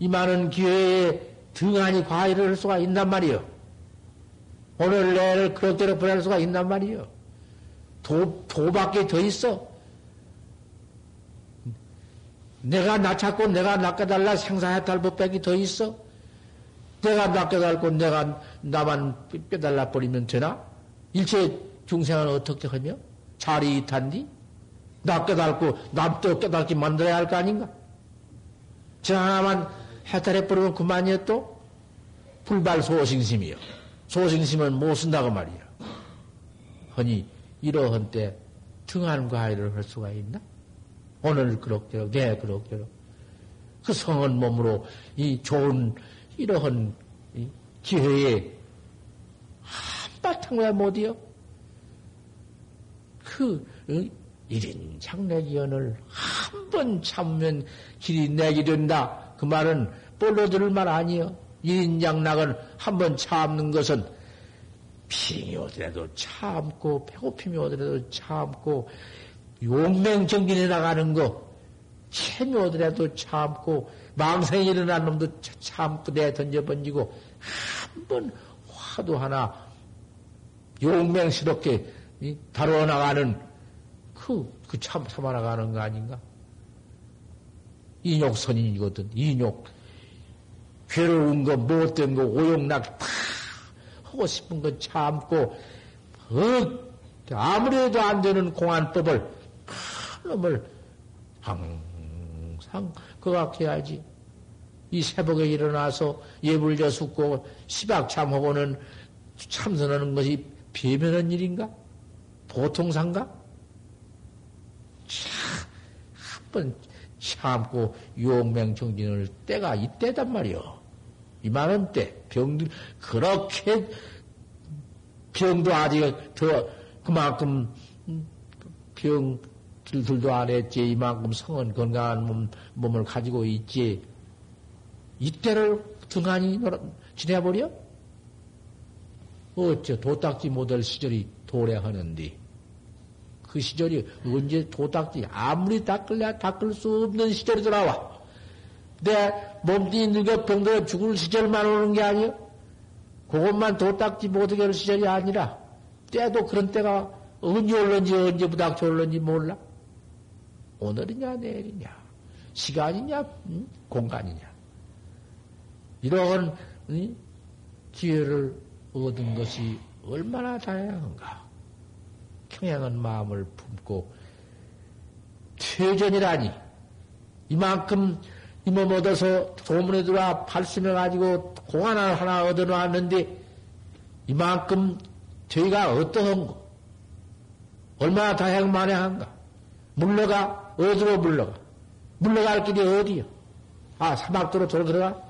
이만한 기회에 등한히 과일을 할 수가 있단 말이요. 오늘 내를 그럭저럭 보낼 수가 있단 말이요. 도밖에 더 있어. 내가 나 찾고 내가 낚아달라 생사해탈법밖에 더 있어. 내가 낚아달고 내가 나만 빼달라 버리면 되나? 일체 중생은 어떻게 하며? 자리 탄디? 나 깨달고 남도 깨달게 만들어야 할 거 아닌가? 저 하나만 해탈해버리면 그만이요 또? 불발 소신심이요. 소신심은 못 쓴다고 말이요. 허니 이러한 때 등한 과외를 할 수가 있나? 오늘 그럭저럭 내 그럭저럭 그 성은 몸으로 이 좋은 이러한 기회에 한바탕 왜 못이요? 그 1인 장래기원을 한 번 참으면 길이 내기 된다. 그 말은 뻘로 들을 말 아니요. 1인 장락은 한 번 참는 것은 빙이 오더라도 참고 배고픔이 오더라도 참고 용맹정진해 나가는 거 체미 오더라도 참고 망생이 일어난 놈도 참고 내 던져번지고 한 번 화도 하나 용맹스럽게 다루어 나가는 그 참아 나가는 거 아닌가? 인욕선인이거든. 인욕 괴로운 거 못된 거 오욕락 다 하고 싶은 거 참고 아무래도 안 되는 공안법을 놈을 항상 거각해야지. 이 새벽에 일어나서 예불저 숙고 시박참하고는 참선하는 것이 배면한 일인가? 보통상가? 한번 참고 용맹정진을 때가 이때단 말이오. 이만한 때, 병들, 그렇게 병도 아직 더 그만큼 병 들도 안 했지. 이만큼 성은 건강한 몸을 가지고 있지. 이때를 등한히 지내버려? 어째 도닦지 못할 시절이 도래하는데 그 시절이 언제 도닦지? 아무리 닦을래야 닦을 수 없는 시절이 돌아와. 내 몸뚱이 늙어 병들어 죽을 시절만 오는 게 아니여. 그것만 도닦지 못하게 할 시절이 아니라 때도 그런 때가 언제 올는지 언제 부닥쳐 올는지 몰라. 오늘이냐 내일이냐 시간이냐 공간이냐 이런 기회를 얻은 것이 얼마나 다양한가. 평양한 마음을 품고 퇴전이라니 이만큼 이 몸 얻어서 도문에 들어와 팔씀을 가지고 공안 하나 얻어놨는데 이만큼 저희가 어떠한가 얼마나 다양만해한가. 물러가 어디로 물러가 물러갈 길이 어디요. 아 사막도로 돌아가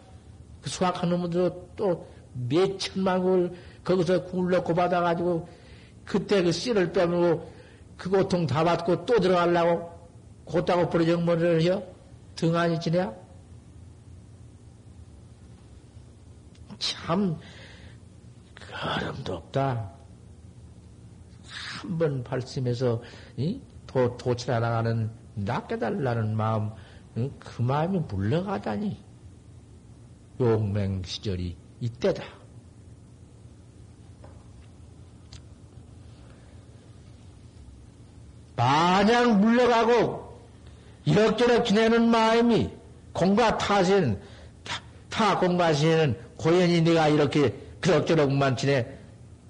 그 수확한 놈들로 또 몇 천만 걸 거기서 굴러 고받아가지고 그때 그 씨를 빼먹고 그 고통 다 받고 또 들어가려고 곧다고 버려정머리를 해요. 등한히 지내야 참 걸음도 없다. 한번 발심해서 도치나 나가는 낚여달라는 마음 그 마음이 물러가다니 용맹 시절이 이때다. 마냥 물러가고 이럭저럭 지내는 마음이 공과 타신 타 공과 시에는 고연히 내가 이렇게 그럭저럭만 지내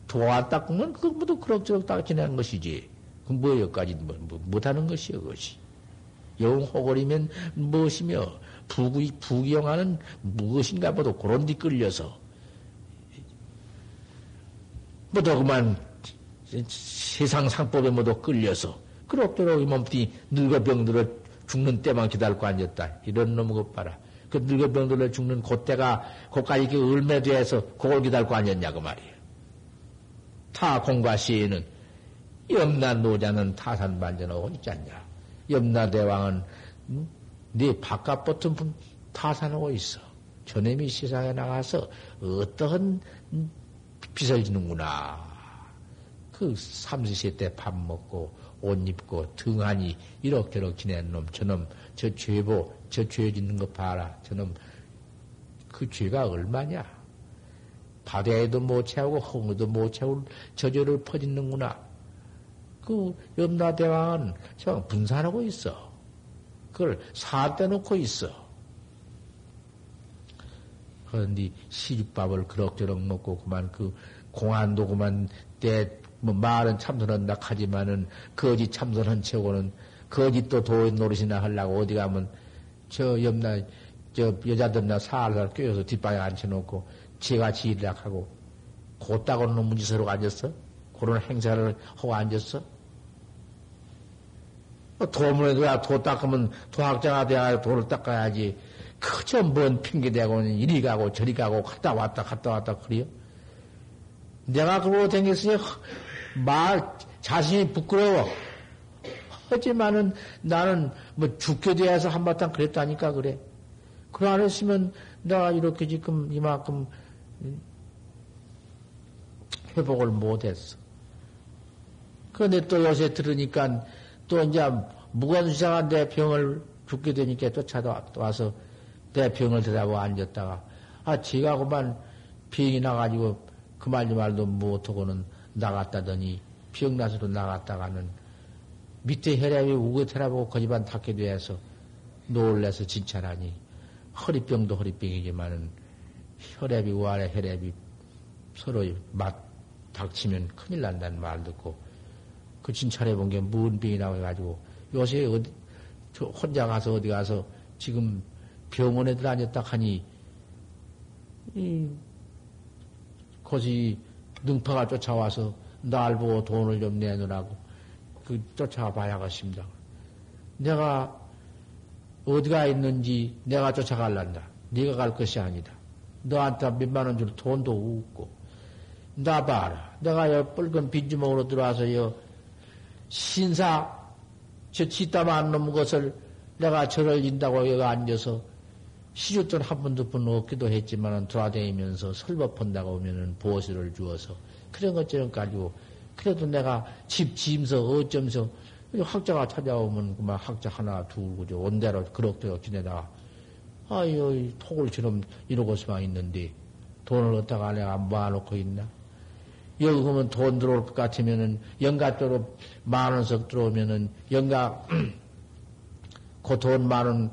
도와 닦으면 그 모두 그럭저럭 딱 지내는 것이지. 그 뭐 여기까지 못하는 것이여 것이. 영호걸이면 무엇이며 부귀영화는 무엇인가 보다. 그런 데 끌려서 뭐더 그만 세상 상법에 뭐더 끌려서 그럭저럭 이 몸뚱이 늙어 병들어 죽는 때만 기다리고 앉았다. 이런 놈 것 봐라. 그 늙어 병들어 죽는 그때가 그까지 이렇게 얼매돼서 그걸 기다리고 앉았냐 그 말이에요. 타 공과 시에는 염라 노자는 타산반전하고 있지 않냐. 염라 대왕은 네 바깥 버튼 타산하고 있어. 저놈이 시상에 나가서 어떠한 빚을 지는구나. 그 30세 때 밥 먹고 옷 입고 등하니 이럭저럭 지내는 놈 저놈 저 죄보 저 죄 짓는 거 봐라. 저놈 그 죄가 얼마냐. 바다에도 못 채우고 허무도 못 채울 저절을 퍼짓는구나. 그 염라대왕은 참 분산하고 있어. 그걸 사대 놓고 있어. 그런데 시집밥을 그럭저럭 먹고 그만 그 공안도 그만 때 뭐 말은 참선한다 하지만은 거짓 참선한 채고는 거짓 또 도인 노릇이나 하려고 어디 가면 저 염라 저 여자들나 살살 껴서 뒷방에 앉혀놓고 제같이 일을 하고 곧다고 논문 짓으로 앉았어? 그런 행사를 하고 앉았어? 도문에 들어와 도 닦으면 도학자가 돼야 도를 닦아야지. 그저 뭔 핑계대고는 이리 가고 저리 가고 갔다 왔다 갔다 왔다 그래요? 내가 그러고 댕겼으니 자신이 부끄러워. 하지만은 나는 뭐 죽게 돼서 한바탕 그랬다니까 그래. 그러 안 했으면 내가 이렇게 지금 이만큼 회복을 못했어. 그런데 또 요새 들으니까 또 이제 무관수상한 내 병을 죽게 되니까 또 찾아와서 내 병을 들라고 앉았다가 아 제가 그만 병이 나가지고 그 말도 못하고는 나갔다더니 병나서도 나갔다가는 밑에 혈압이 우거태라고 거짓말 닦게 돼서 놀래서 진찰하니 허리병도 허리병이지만은 혈압이 우아래 혈압이 서로 막 닥치면 큰일 난다는 말 듣고 그 진찰해 본 게 무슨 병이 나와가지고 요새 어디 저 혼자 가서 어디 가서 지금 병원에 다녔다 하니 거기 능파가 쫓아와서 날 보고 돈을 좀 내놓으라고 그 쫓아봐야 겠습니다. 내가 어디가 있는지 내가 쫓아갈란다. 네가 갈 것이 아니다. 너한테 몇만 원 줄 돈도 없고 나 봐라. 내가 여 붉은 빈주먹으로 들어와서 여 신사 저 짓다만 놈 것을 내가 저를 인다고 여기 앉아서 시주돈 한 번 두 번 얻기도 했지만은 돌아다니면서 설법한다고 하면은 보호수를 주어서 그런 것처럼 가지고 그래도 내가 집 지면서 어쩌면서 학자가 찾아오면 그만 학자 하나 둘 그저 온대로 그럭저럭 지내다가 아유 토굴 처럼 이러고서만 있는데 돈을 얻다가 내가 모아놓고 있나? 여기 보면 돈 들어올 것 같으면은 연가도로 10,000원씩 들어오면은 연가 그 돈 10,000원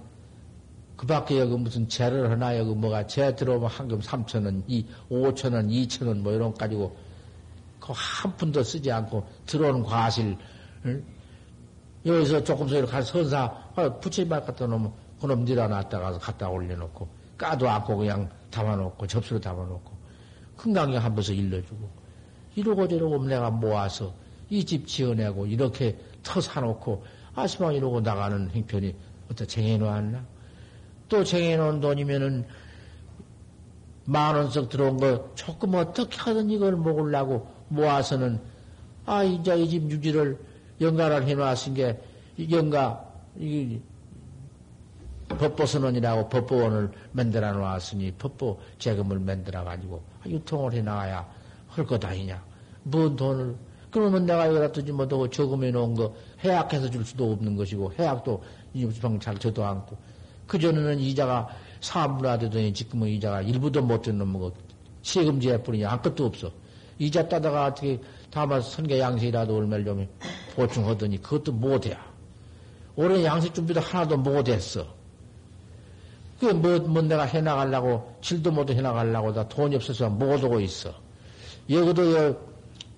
그 밖에 여기 무슨 재를 하나 여기 뭐가 재 들어오면 한금 3,000원, 5,000원, 2,000원 뭐 이런 거 가지고 그 한 푼도 쓰지 않고 들어오는 과실 응? 여기서 조금씩 이렇게 한 선사 부채만 갖다 놓으면 그놈 니 놨다 가서 갖다 올려놓고 까도 않고 그냥 담아놓고 접수로 담아놓고 큰강에 한 번씩 일러주고 이러고 저러고 내가 모아서 이 집 지어내고 이렇게 터 사놓고 아시방 이러고 나가는 형편이 어떻게 쟁여놓았나? 또 쟁여놓은 돈이면은 10,000원씩 들어온 거 조금 어떻게 하든 이걸 먹으려고 모아서는 아 이제 이 집 유지를 연가를 해놓았은 게 연가 이 법보선원이라고 법보원을 만들어 놓았으니 법보 재금을 만들어 가지고 유통을 해 나가야 할 것 아니냐? 뭔 돈을 그러면 내가 여기다 두지 못하고 저금해 놓은 거 해약해서 줄 수도 없는 것이고 해약도 지방 잘 저도 않고 그 전에는 이자가 3분화 되더니 지금은 이자가 1부도 못 듣는 거 세금제할 뿐이야 아무것도 없어. 이자 따다가 어떻게 다만 선계 양식이라도 얼마를 좀 보충하더니 그것도 못해. 올해 양식 준비도 하나도 못했어. 그게 뭐 내가 해나가려고 질도 못 해나가려고 다 돈이 없어서 못 오고 있어. 여기도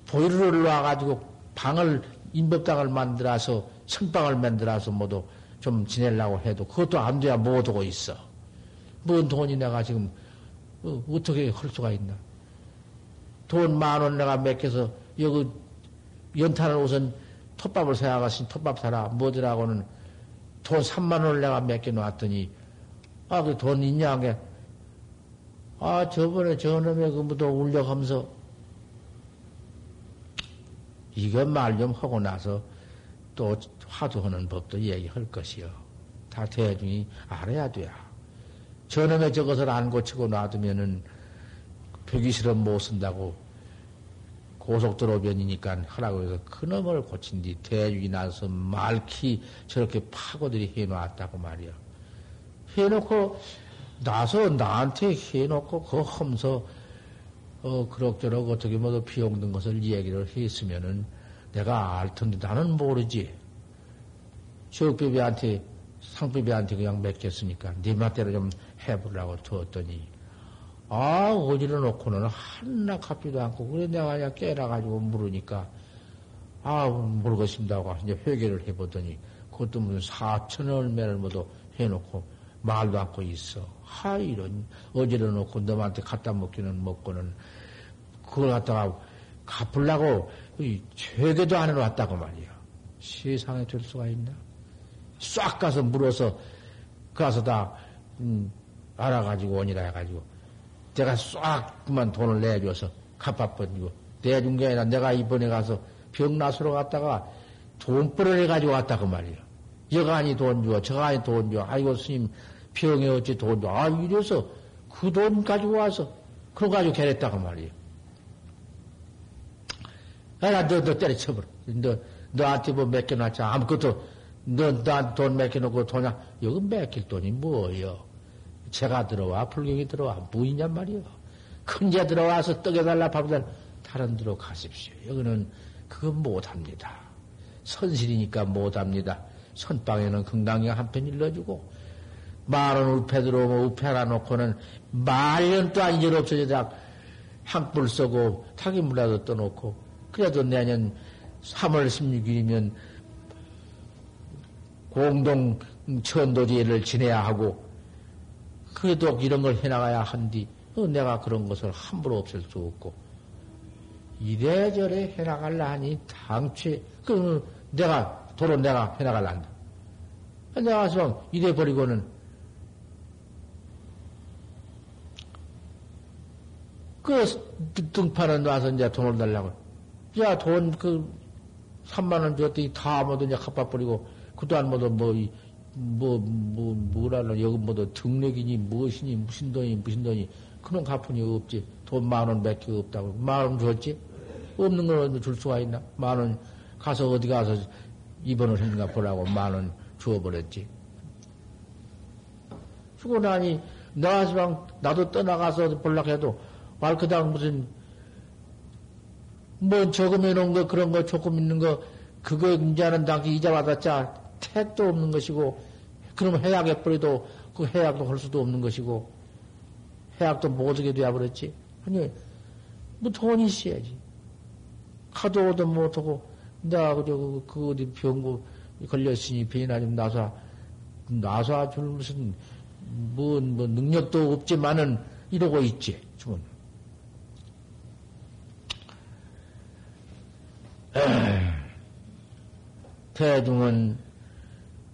보일러를 놔가지고 방을 인법당을 만들어서 선방을 만들어서 모두 좀 지내려고 해도 그것도 안 돼야 못 오고 있어. 뭔 돈이 내가 지금 어떻게 할 수가 있나? 돈 10,000원 내가 맡겨서 여기 연탄을 우선 톱밥을 사야겠으니 톱밥 사라 뭐더라고는 돈 30,000원을 내가 맡겨 놨더니 아, 그 돈 있냐, 게. 아, 저번에 저놈의 그부터 울려가면서, 이거 말 좀 하고 나서 또 화두하는 법도 얘기할 것이요. 다 대중이 알아야 돼요. 저놈의 저것을 안 고치고 놔두면은 벽이 싫어 못 쓴다고 고속도로변이니까 하라고 해서 그놈을 고친 뒤 대중이 나서 말키 저렇게 파고들이 해놨다고 말이요. 해놓고 나서 나한테 해놓고 그거 하면서 그럭저럭 어떻게 뭐도 비용 든 것을 이야기를 했으면은 내가 알 텐데 나는 모르지. 저비비한테 상비비한테 그냥 맡겼으니까 네 맛대로 좀 해보려고 두었더니 아 어지러 놓고는 하나 갚지도 않고 그래 내가 그냥 깨라가지고 물으니까 아 모르겠습니다고 이제 회개를 해보더니 그것도 무슨 4,000얼마를 모두 해놓고. 말도 않고 있어. 하, 이런, 어지러 놓고 너한테 갖다 먹기는 먹고는, 그걸 갖다가 갚으려고, 죄개도 안 해놨다고 말이야. 세상에 될 수가 있나? 싹 가서 물어서, 가서 다, 알아가지고 오니라 해가지고, 내가 싹 그만 돈을 내줘서 갚아버리고, 내준 게 아니라 내가 이번에 가서 병나수로 갔다가 돈벌을 해가지고 왔다고 말이야. 여간이 돈 줘, 저간이 돈 줘, 아이고, 스님, 병에 어찌 돈 줘. 아, 이래서 그 돈 가지고 와서, 그거 가지고 개랬다고 말이에요. 야, 너 때려쳐버려. 너한테 뭐 맡겨놨지. 아무것도, 나한테 돈 맡겨놓고 돈이야. 여기 맡길 돈이 뭐예요? 제가 들어와, 불경이 들어와. 뭐이냔 말이에요. 큰제 들어와서 떡여달라, 밥달라. 다른 데로 가십시오. 여기는 그건 못합니다. 선실이니까 못합니다. 선방에는 금강에 한편 일러주고 10,000원 우패 들어오면 우패라 놓고는 말년도 안 일 없어져서 한뿔 써고 타기물라도 떠놓고 그래도 내년 3월 16일이면 공동 천도제를 지내야 하고 그래도 이런 걸 해나가야 한디 내가 그런 것을 함부로 없앨 수 없고 이래저래 해나가려 하니 당최 그러면 내가 도로 내가 해나가려 한다. 내가 가서 이래버리고는, 그 그 등판에 놔서 이제 돈을 달라고. 야, 돈 그 3만 원 줬더니 다 모두 이제 갚아버리고, 그 또한 모두 뭐라는 여기 모두 등록이니 무엇이니 무슨 돈이 무슨 돈이 그런 갚은 이유 없지. 돈 10,000원 밖에 없다고. 10,000원 줬지? 없는 걸 줄 수가 있나? 10,000원 가서 어디 가서 입원을 했는가 보라고 10,000원 주어버렸지. 주고 나니 나 지방 나도 떠나가서 볼락해도 말 그닥 무슨 뭐 저금해 놓은 거 그런 거 조금 있는 거 그거 인자는 당기 이자 받았자 택도 없는 것이고 그럼 해약해 버려도 그 해약도 할 수도 없는 것이고 해약도 못하게 되어 버렸지. 아니 뭐 돈이 있어야지. 가도 오도 못하고 나 그 어디 병구 걸렸으니 병이나 좀 나사 줄 무슨 뭐 능력도 없지만은 이러고 있지. 지금 대중은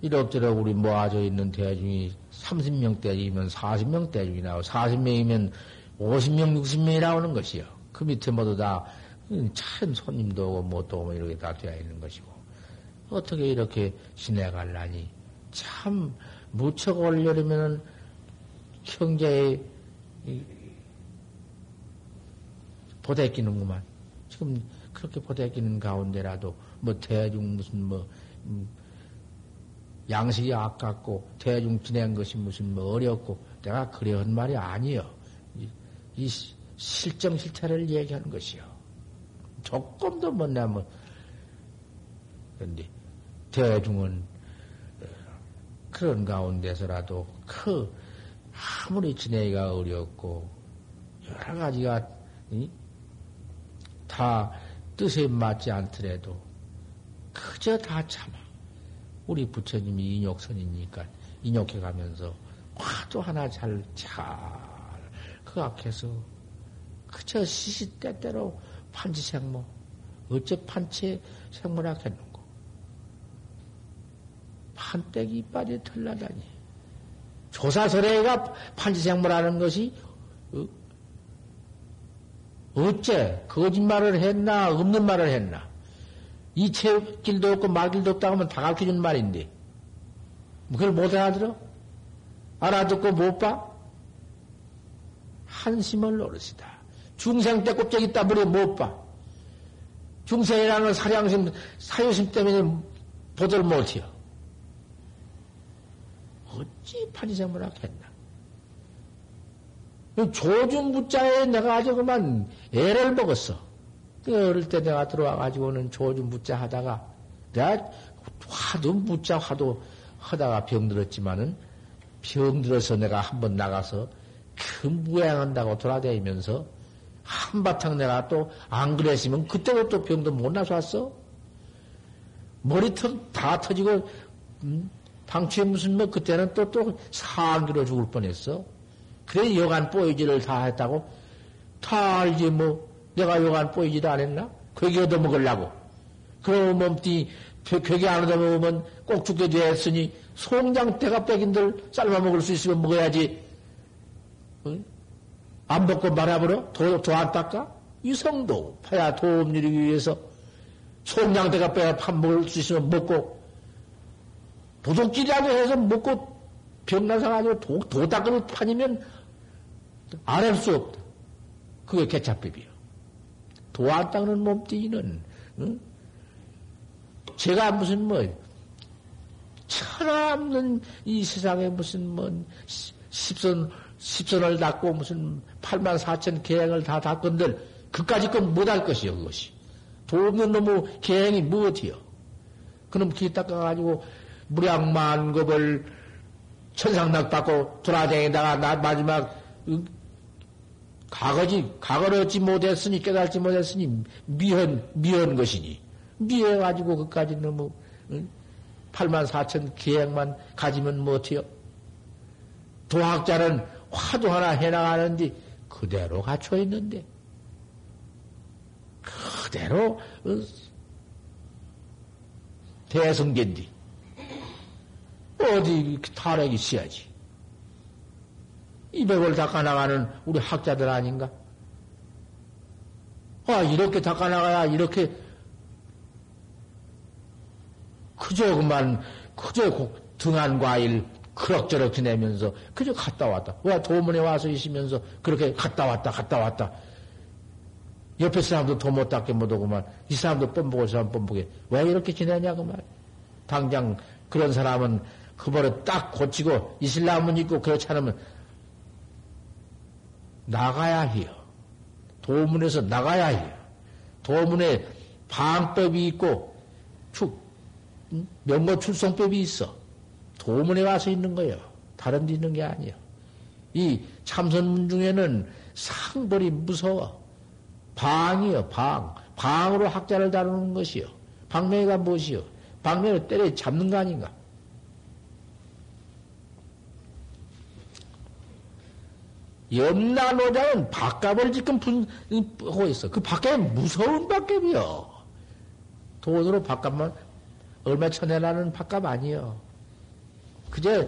이럭저럭 우리 모아져 있는 대중이 30명 대중이면 40명 대중이 나오고 40명이면 50명 60명이 나오는 것이요. 그 밑에 모두 다 참 손님도 오고 못도 오고 이렇게 다 되어 있는 것이고 어떻게 이렇게 지내갈라니 참 무척 올려면 경제에 보대끼는구만. 지금 그렇게 보대끼는 가운데라도 뭐 대중 무슨 뭐 양식이 아깝고 대중 지낸 것이 무슨 뭐 어렵고 내가 그래 한 말이 아니요. 이 실정 실태를 얘기하는 것이요. 조금도 못 나면 그런데 대중은 그런 가운데서라도 그 아무리 지내기가 어렵고 여러 가지가 다 뜻에 맞지 않더라도 그저 다 참아. 우리 부처님이 인욕선이니까 인욕해가면서 화도 하나 잘 그 앞에서 그저 시시때때로 판치생모 어째 판치생모라 했는고 판때기 이빨이 털나다니 조사설애가 판치생모라는 것이 어째 거짓말을 했나 없는 말을 했나 이채길도 없고 말길도 없다고 하면 다 가르쳐준 말인데 그걸 못 알아들어? 알아듣고 못 봐? 한심을 노릇이다. 중생 때 꼽적 있다 물어 못 봐. 중생이라는 사량심 사유심 때문에 보들 못해요. 어찌 판지생물학 했나? 조준부자에 내가 아주 그만 애를 먹었어. 어릴 때 내가 들어와가지고는 조준부자 하다가 내가 화두 하다가 병들었지만은 병들어서 내가 한번 나가서 그 무양한다고 돌아다니면서 한바탕 내가 또 안 그랬으면 그때부터 병도 못 나서 왔어. 머리털 다 터지고 당초에 무슨 뭐 그때는 또 사안기로 죽을 뻔했어. 그래 여간 뽀이지를 다 했다고 다 알지 뭐 내가 여간 뽀이지도 안 했나? 괴기 얻어먹으려고 그러면 몸띠 괴기 안 얻어먹으면 꼭 죽게 되었으니 송장대가 백인들 삶아먹을 수 있으면 먹어야지. 응? 안 먹고 말아버려? 도 안 닦아? 유성도 파야 도움일이기 위해서 송장대가 빼야 밥 먹을 수 있으면 먹고 도둑질이라도 해서 먹고 병난 사가지고 도 닦을 판이면 안 할 수 없다. 그게 개차법이요. 도 안 닦는 몸뚱이는 응? 제가 무슨 뭐 천하 없는 이 세상에 무슨 뭐 십선을 닦고 무슨 84,000 계행을 다 닦건들 그까지 건 못할 것이요. 그것이 도 없는 놈의 계행이 무엇이요. 그놈 기 닦아가지고 무량만급을 천상낙 받고 돌아다니다가 나 마지막 과거를 얻지 못했으니 깨달지 못했으니 미한 것이니 미해가지고 그까지 너무 84,000 계획만 가지면 못해요. 도학자는 화두 하나 해나가는데 그대로 갇혀 있는데 그대로 대승견디. 어디 타락이 있어야지. 200을 닦아나가는 우리 학자들 아닌가? 아, 이렇게 닦아나가야, 이렇게. 그저 그만, 그저 등한 과일 그럭저럭 지내면서, 그저 갔다 왔다. 와, 도문에 와서 있으면서, 그렇게 갔다 왔다, 갔다 왔다. 옆에 사람도 더 못 닦게 못 오구만. 이 사람도 뻔보고 이 사람 뻔보게. 왜 이렇게 지내냐, 그 말. 당장 그런 사람은 그 버릇 딱 고치고, 이슬람은 있고, 그렇지 않으면, 나가야 해요. 도문에서 나가야 해요. 도문에 방법이 있고, 명거 출성법이 있어. 도문에 와서 있는 거예요. 다른 데 있는 게 아니에요. 이 참선문 중에는 상벌이 무서워. 방이요, 방. 방으로 학자를 다루는 것이요. 방매가 무엇이요? 방매를 때려 잡는 거 아닌가? 염라노자는 밥값을 지금 하고 있어. 그 밥값이 무서운 밥값이요. 돈으로 밥값만, 얼마 쳐내라는 밥값 아니요. 그저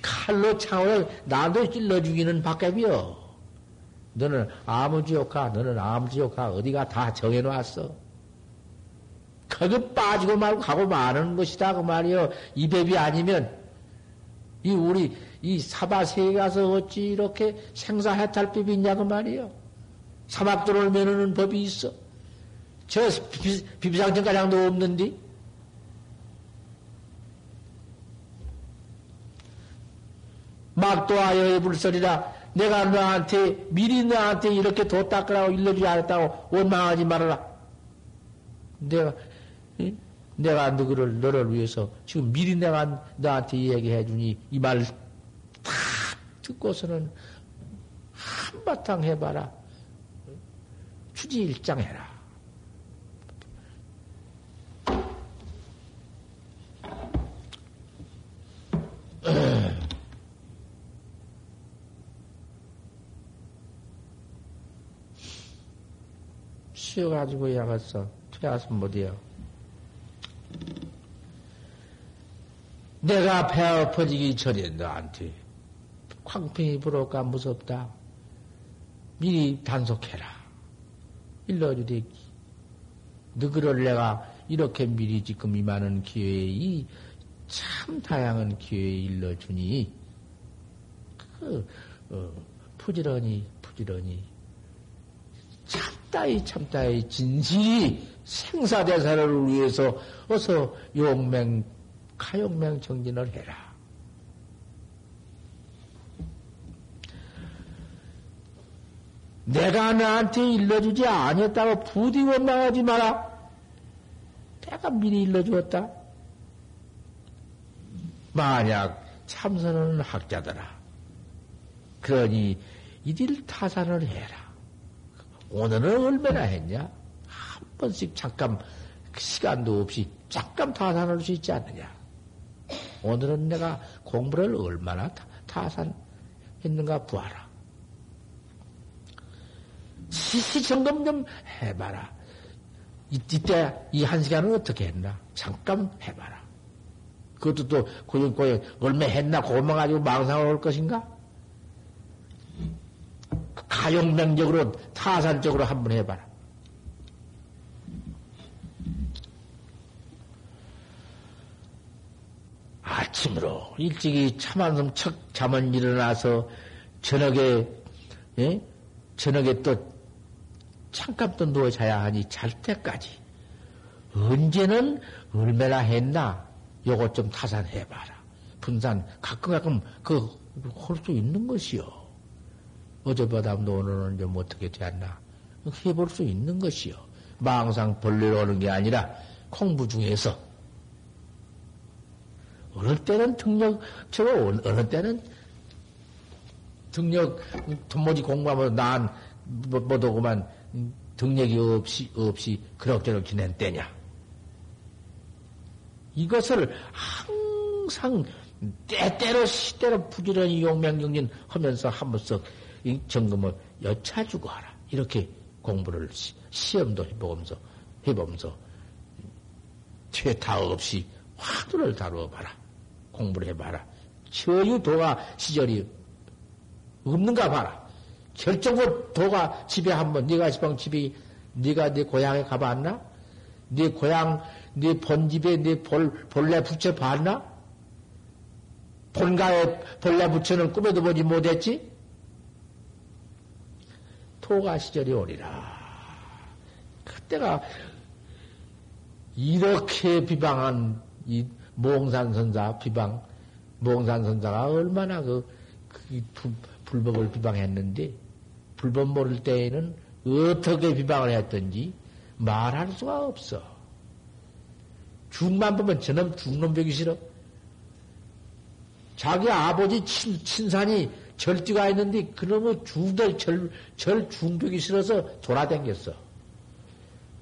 칼로 창을 나도 찔러 죽이는 밥값이요. 너는 아무 지옥 가, 너는 아무 지옥 가, 어디가 다 정해놨어. 거기 빠지고 말고 가고 마는 것이다, 그 말이요. 이 법이 아니면, 이 우리, 이 사바세에 가서 어찌 이렇게 생사해탈법이 있냐고 말이요. 사막 들어올 면허는 법이 있어. 저 비비상천가량도 없는데. 막도하여의 불설이라. 내가 너한테 미리 너한테 이렇게 도 닦으라고 일러주지 않았다고 원망하지 말아라. 내가 너를 위해서 지금 미리 내가 너한테 얘기해 주니 이 말을 다 듣고서는 한바탕 해봐라. 추지일장해라. 쉬어가지고 야갔어. 퇴하선 못해요. 내가 배어 퍼지기 전에 너한테 광풍이 불어올까 무섭다. 미리 단속해라. 일러주되 너그를 내가 이렇게 미리 지금 이 많은 기회에 이 참 다양한 기회에 일러주니 부지런히 참다이 진실이 생사대사를 위해서 어서 가용맹 정진을 해라. 내가 나한테 일러주지 아니었다고 부디 원망하지 마라. 내가 미리 일러주었다. 만약 참선하는 학자더라. 그러니 이들 타산을 해라. 오늘은 얼마나 했냐? 한 번씩 잠깐 시간도 없이 잠깐 타산할 수 있지 않느냐? 오늘은 내가 공부를 얼마나 타산했는가 보아라. 시시점검 좀 해봐라. 이때 이 한 시간은 어떻게 했나? 잠깐 해봐라. 그것도 또 고용고용 얼마 했나? 그것만 가지고 망상을 올 것인가? 가용맹적으로 타산적으로 한번 해봐라. 아침으로 일찍이 차만숨 척 잠은 일어나서 저녁에 또 잠깐 또 누워 자야 하니 잘 때까지 언제는 얼마나 했나 요것 좀 타산해봐라. 분산 가끔 그 할 수 있는 것이요. 어제보다도 오늘은 좀 어떻게 되었나 해볼 수 있는 것이요. 망상 벌리러 오는 게 아니라 공부 중에서 어느 때는 등력처럼 어느 때는 등력 돈모지 공부하면 난 못하고만 등력이 없이 그럭저럭 지낸 때냐. 이것을 항상 때때로 시대로 부지런히 용맹정진 하면서 하면서 이 점검을 여차주고 하라. 이렇게 공부를 시험도 해보면서 퇴타 없이 화두를 다루어봐라. 공부를 해봐라. 저유 도가 시절이 없는가 봐라. 결정고 도가 집에 한번 네가 지방 집이 네가 네 고향에 가봤나? 네 고향, 네 본집에 네 본래 부처 봤나? 본가에 본래 부처는 꿈에도 보지 못했지? 토가 시절이 오리라. 그때가 이렇게 비방한 이 몽산선사 비방, 몽산선사가 얼마나 그 불법을 비방했는데, 불법 모를 때에는 어떻게 비방을 했던지 말할 수가 없어. 죽만 보면 저놈 죽놈 보기 싫어. 자기 아버지 친산이 절띠가 있는데 그놈의 죽들 절 중벽이 싫어서 돌아다녔어.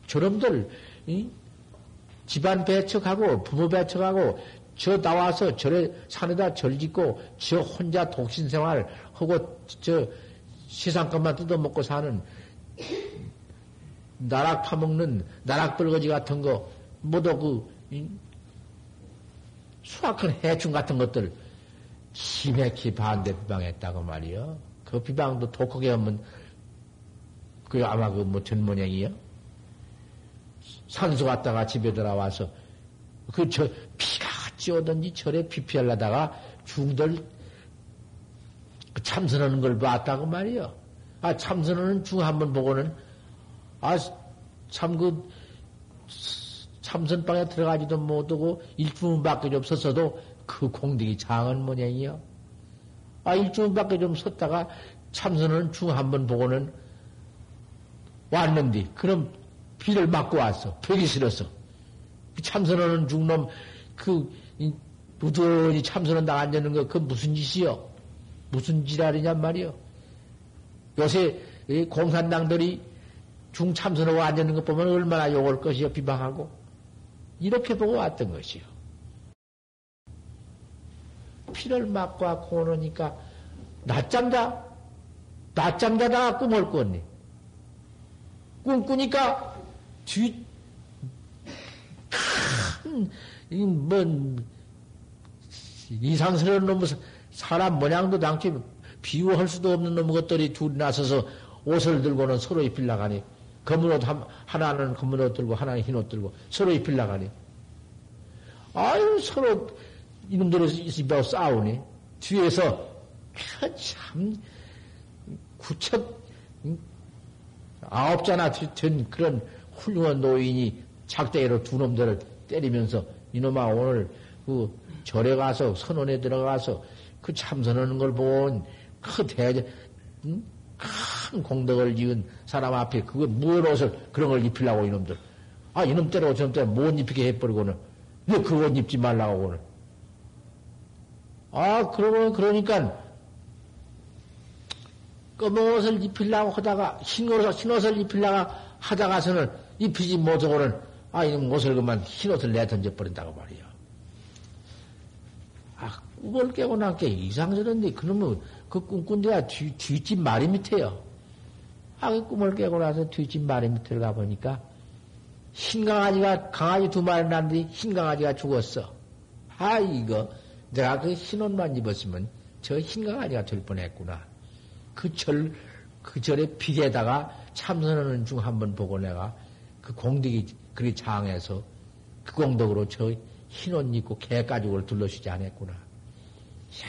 저놈들 이? 집안 배척하고 부모 배척하고 저 나와서 절에 산에다 절 짓고 저 혼자 독신 생활하고 저 세상 것만 뜯어먹고 사는 나락 파먹는 나락 벌거지 같은 거 모두 그 수확한 해충 같은 것들 심해히 반대 비방했다고 말이요. 그 비방도 독하게 하면 그 아마 그 뭐 전 모양이요. 산소 갔다가 집에 들어와서 그 저 피가 같이 오든지 절에 피피하려다가 중들 참선하는 걸 봤다고 말이요. 아 참선하는 중 한번 보고는 아 참 그 참선방에 들어가지도 못하고 일주문밖에 없었어도. 그 공덕이 장은 모양이요. 아, 일주일밖에 좀 섰다가 참선은 중 한번 보고는 왔는데, 그럼 비를 맞고 왔어. 벽이 싫어서. 참선하는 중놈, 우둔히 참선한다고 앉는 거, 그 무슨 짓이요? 무슨 지랄이냔 말이요. 요새 공산당들이 중 참선하고 앉는 거 보면 얼마나 욕할 것이요, 비방하고. 이렇게 보고 왔던 것이요. 피를 막고 왔고 오니까 낮잠 자다가 꿈을 꾸었네. 꿈꾸니까 큰 이상스러운 놈, 사람 모양도 당최 비유할 수도 없는 놈 것들이 둘이 나서서 옷을 들고는 서로 입히려고 하니 검은 옷 하나는 검은 옷 들고 하나는 흰 옷 들고 서로 입히려고 하니 아유 서로 이놈들이 싸우니 뒤에서 참 구척 9자나 된 그런 훌륭한 노인이 작대기로 두 놈들을 때리면서 이놈아 오늘 그 절에 가서 선원에 들어가서 그 참선하는 걸 본 그 대제 큰 공덕을 지은 사람 앞에 그거 무엇을 그런 걸 입히려고 이놈들 아 이놈 때리고 저놈 때리고 못 입히게 해버리고는 왜 그거 입지 말라고 오늘 아, 그러니까, 검은 옷을 입히려고 하다가, 흰 옷을 입히려고 하다가서는, 입히지 못하고는, 아, 이놈 옷을 그만 흰 옷을 내던져버린다고 말이야. 아, 꿈을 깨고 난게 이상스러운데, 그러면 그 꿈꾼 데가 뒷집 마리 밑에요. 아, 그 꿈을 깨고 나서 뒷집 마리 밑에 가보니까, 흰 강아지가, 강아지 두 마리 났는데, 흰 강아지가 죽었어. 아, 이거. 내가 그 흰 옷만 입었으면 저 흰 강아지가 될 뻔했구나. 그 절에 비례다가 참선하는 중 한번 보고 내가 그 공덕이 그리 장해서 그 공덕으로 저 흰 옷 입고 개 가죽을 둘러주지 않았구나. 이야,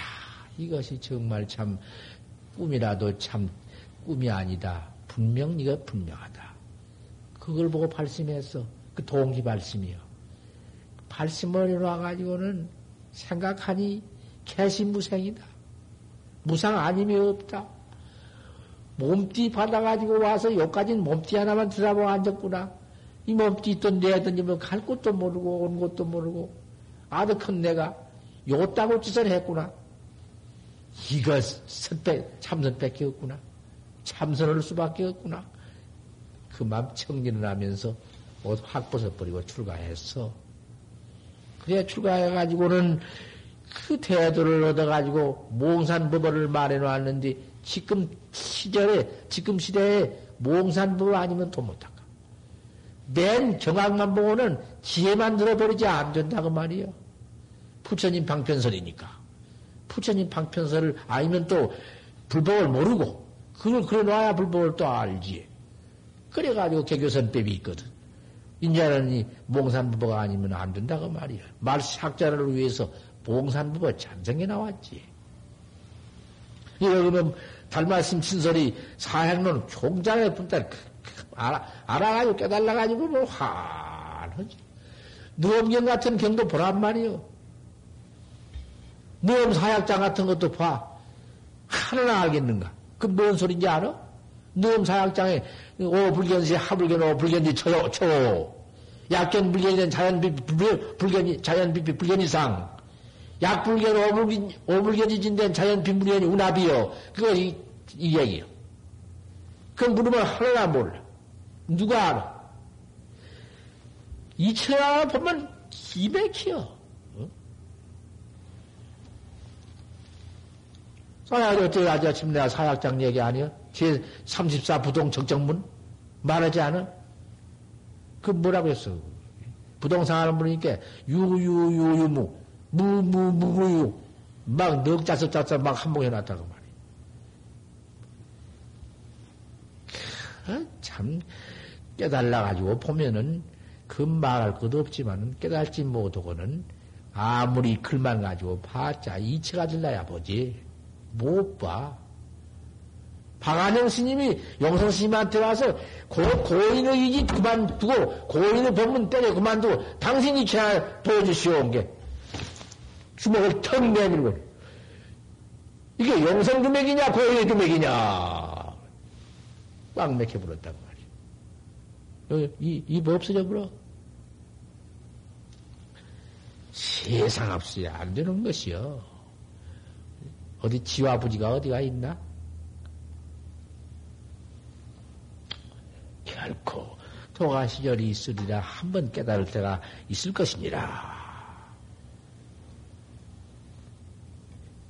이것이 정말 참 꿈이라도 참 꿈이 아니다. 분명 이거 분명하다. 그걸 보고 발심했어. 그 동기 발심이요. 발심을 일어나가지고는 생각하니 개신무생이다. 무상 아님이 없다. 몸띠 받아가지고 와서 여기까지는 몸띠 하나만 들어보고 앉았구나. 이 몸띠 있던 내던지면 갈 곳도 모르고 온 곳도 모르고 아득 큰 내가 요따구 짓을 했구나. 이거 참선밖에 없구나. 참선할 수밖에 없구나. 그만 정리를 하면서 옷 확 벗어버리고 출가했어. 그래, 출가해가지고는 그 태도를 얻어가지고 몽산법어를 말해놓았는데, 지금 시대에 몽산법어 아니면 돈 못할까. 맨 정학만 보고는 지혜만 들어버리지 안 된다고 말이요. 부처님 방편설이니까. 부처님 방편설을 아니면 또 불법을 모르고, 그걸 그려놔야 불법을 또 알지. 그래가지고 개교선법이 있거든. 인자는 이 몽산법어가 아니면 안 된다고 말이야. 말학자를 위해서 몽산법어 찬성이 나왔지. 이러면 달말씀 친설이 사행론 종장의 분단 알아가지고 깨달아가지고 뭐 환하지. 누엄경 같은 경도 보란 말이요. 누엄 사약장 같은 것도 봐. 하나 알겠는가? 그 뭔 소린지 알아? 누엄 사약장에 오불견시 하불견 오불견지 초초 약견 불견이란 자연비비 불견이 자연비비 불견이상 약불견 오불견이 진된 자연비불견이 운합이요. 그거 이 얘기요. 그건 물으면 하나 몰라. 누가 알아? 이천하 보면 기백이요. 아니, 어째 아침 내가 사학장 얘기 아니야? 제34 부동 적정문? 말하지 않아? 그 뭐라고 했어? 부동산 하는 분이니까, 유유유유무, 무무무무유, 막 넉자석자석 막 한몫 해놨다고 말이야. 참, 깨달아가지고 보면은, 그 말할 것도 없지만은, 깨달지 못하고는, 아무리 글만 가지고 봤자, 이치가 들라야 보지. 못 봐. 방한영 스님이 용성 스님한테 와서 고인의 이지 그만두고 고인의 법문 때려 그만두고 당신이 지나 보여주시오 온 게 주먹을 턱 내밀고 이게 용성 금액이냐 고인의 금액이냐 꽉 맥혀 불었단 말이야. 입 없어져 불어. 세상 없어야 안 되는 것이요. 어디 지와 부지가 어디가 있나? 결코 도가 시절이 있으리라 한번 깨달을 때가 있을 것이니라.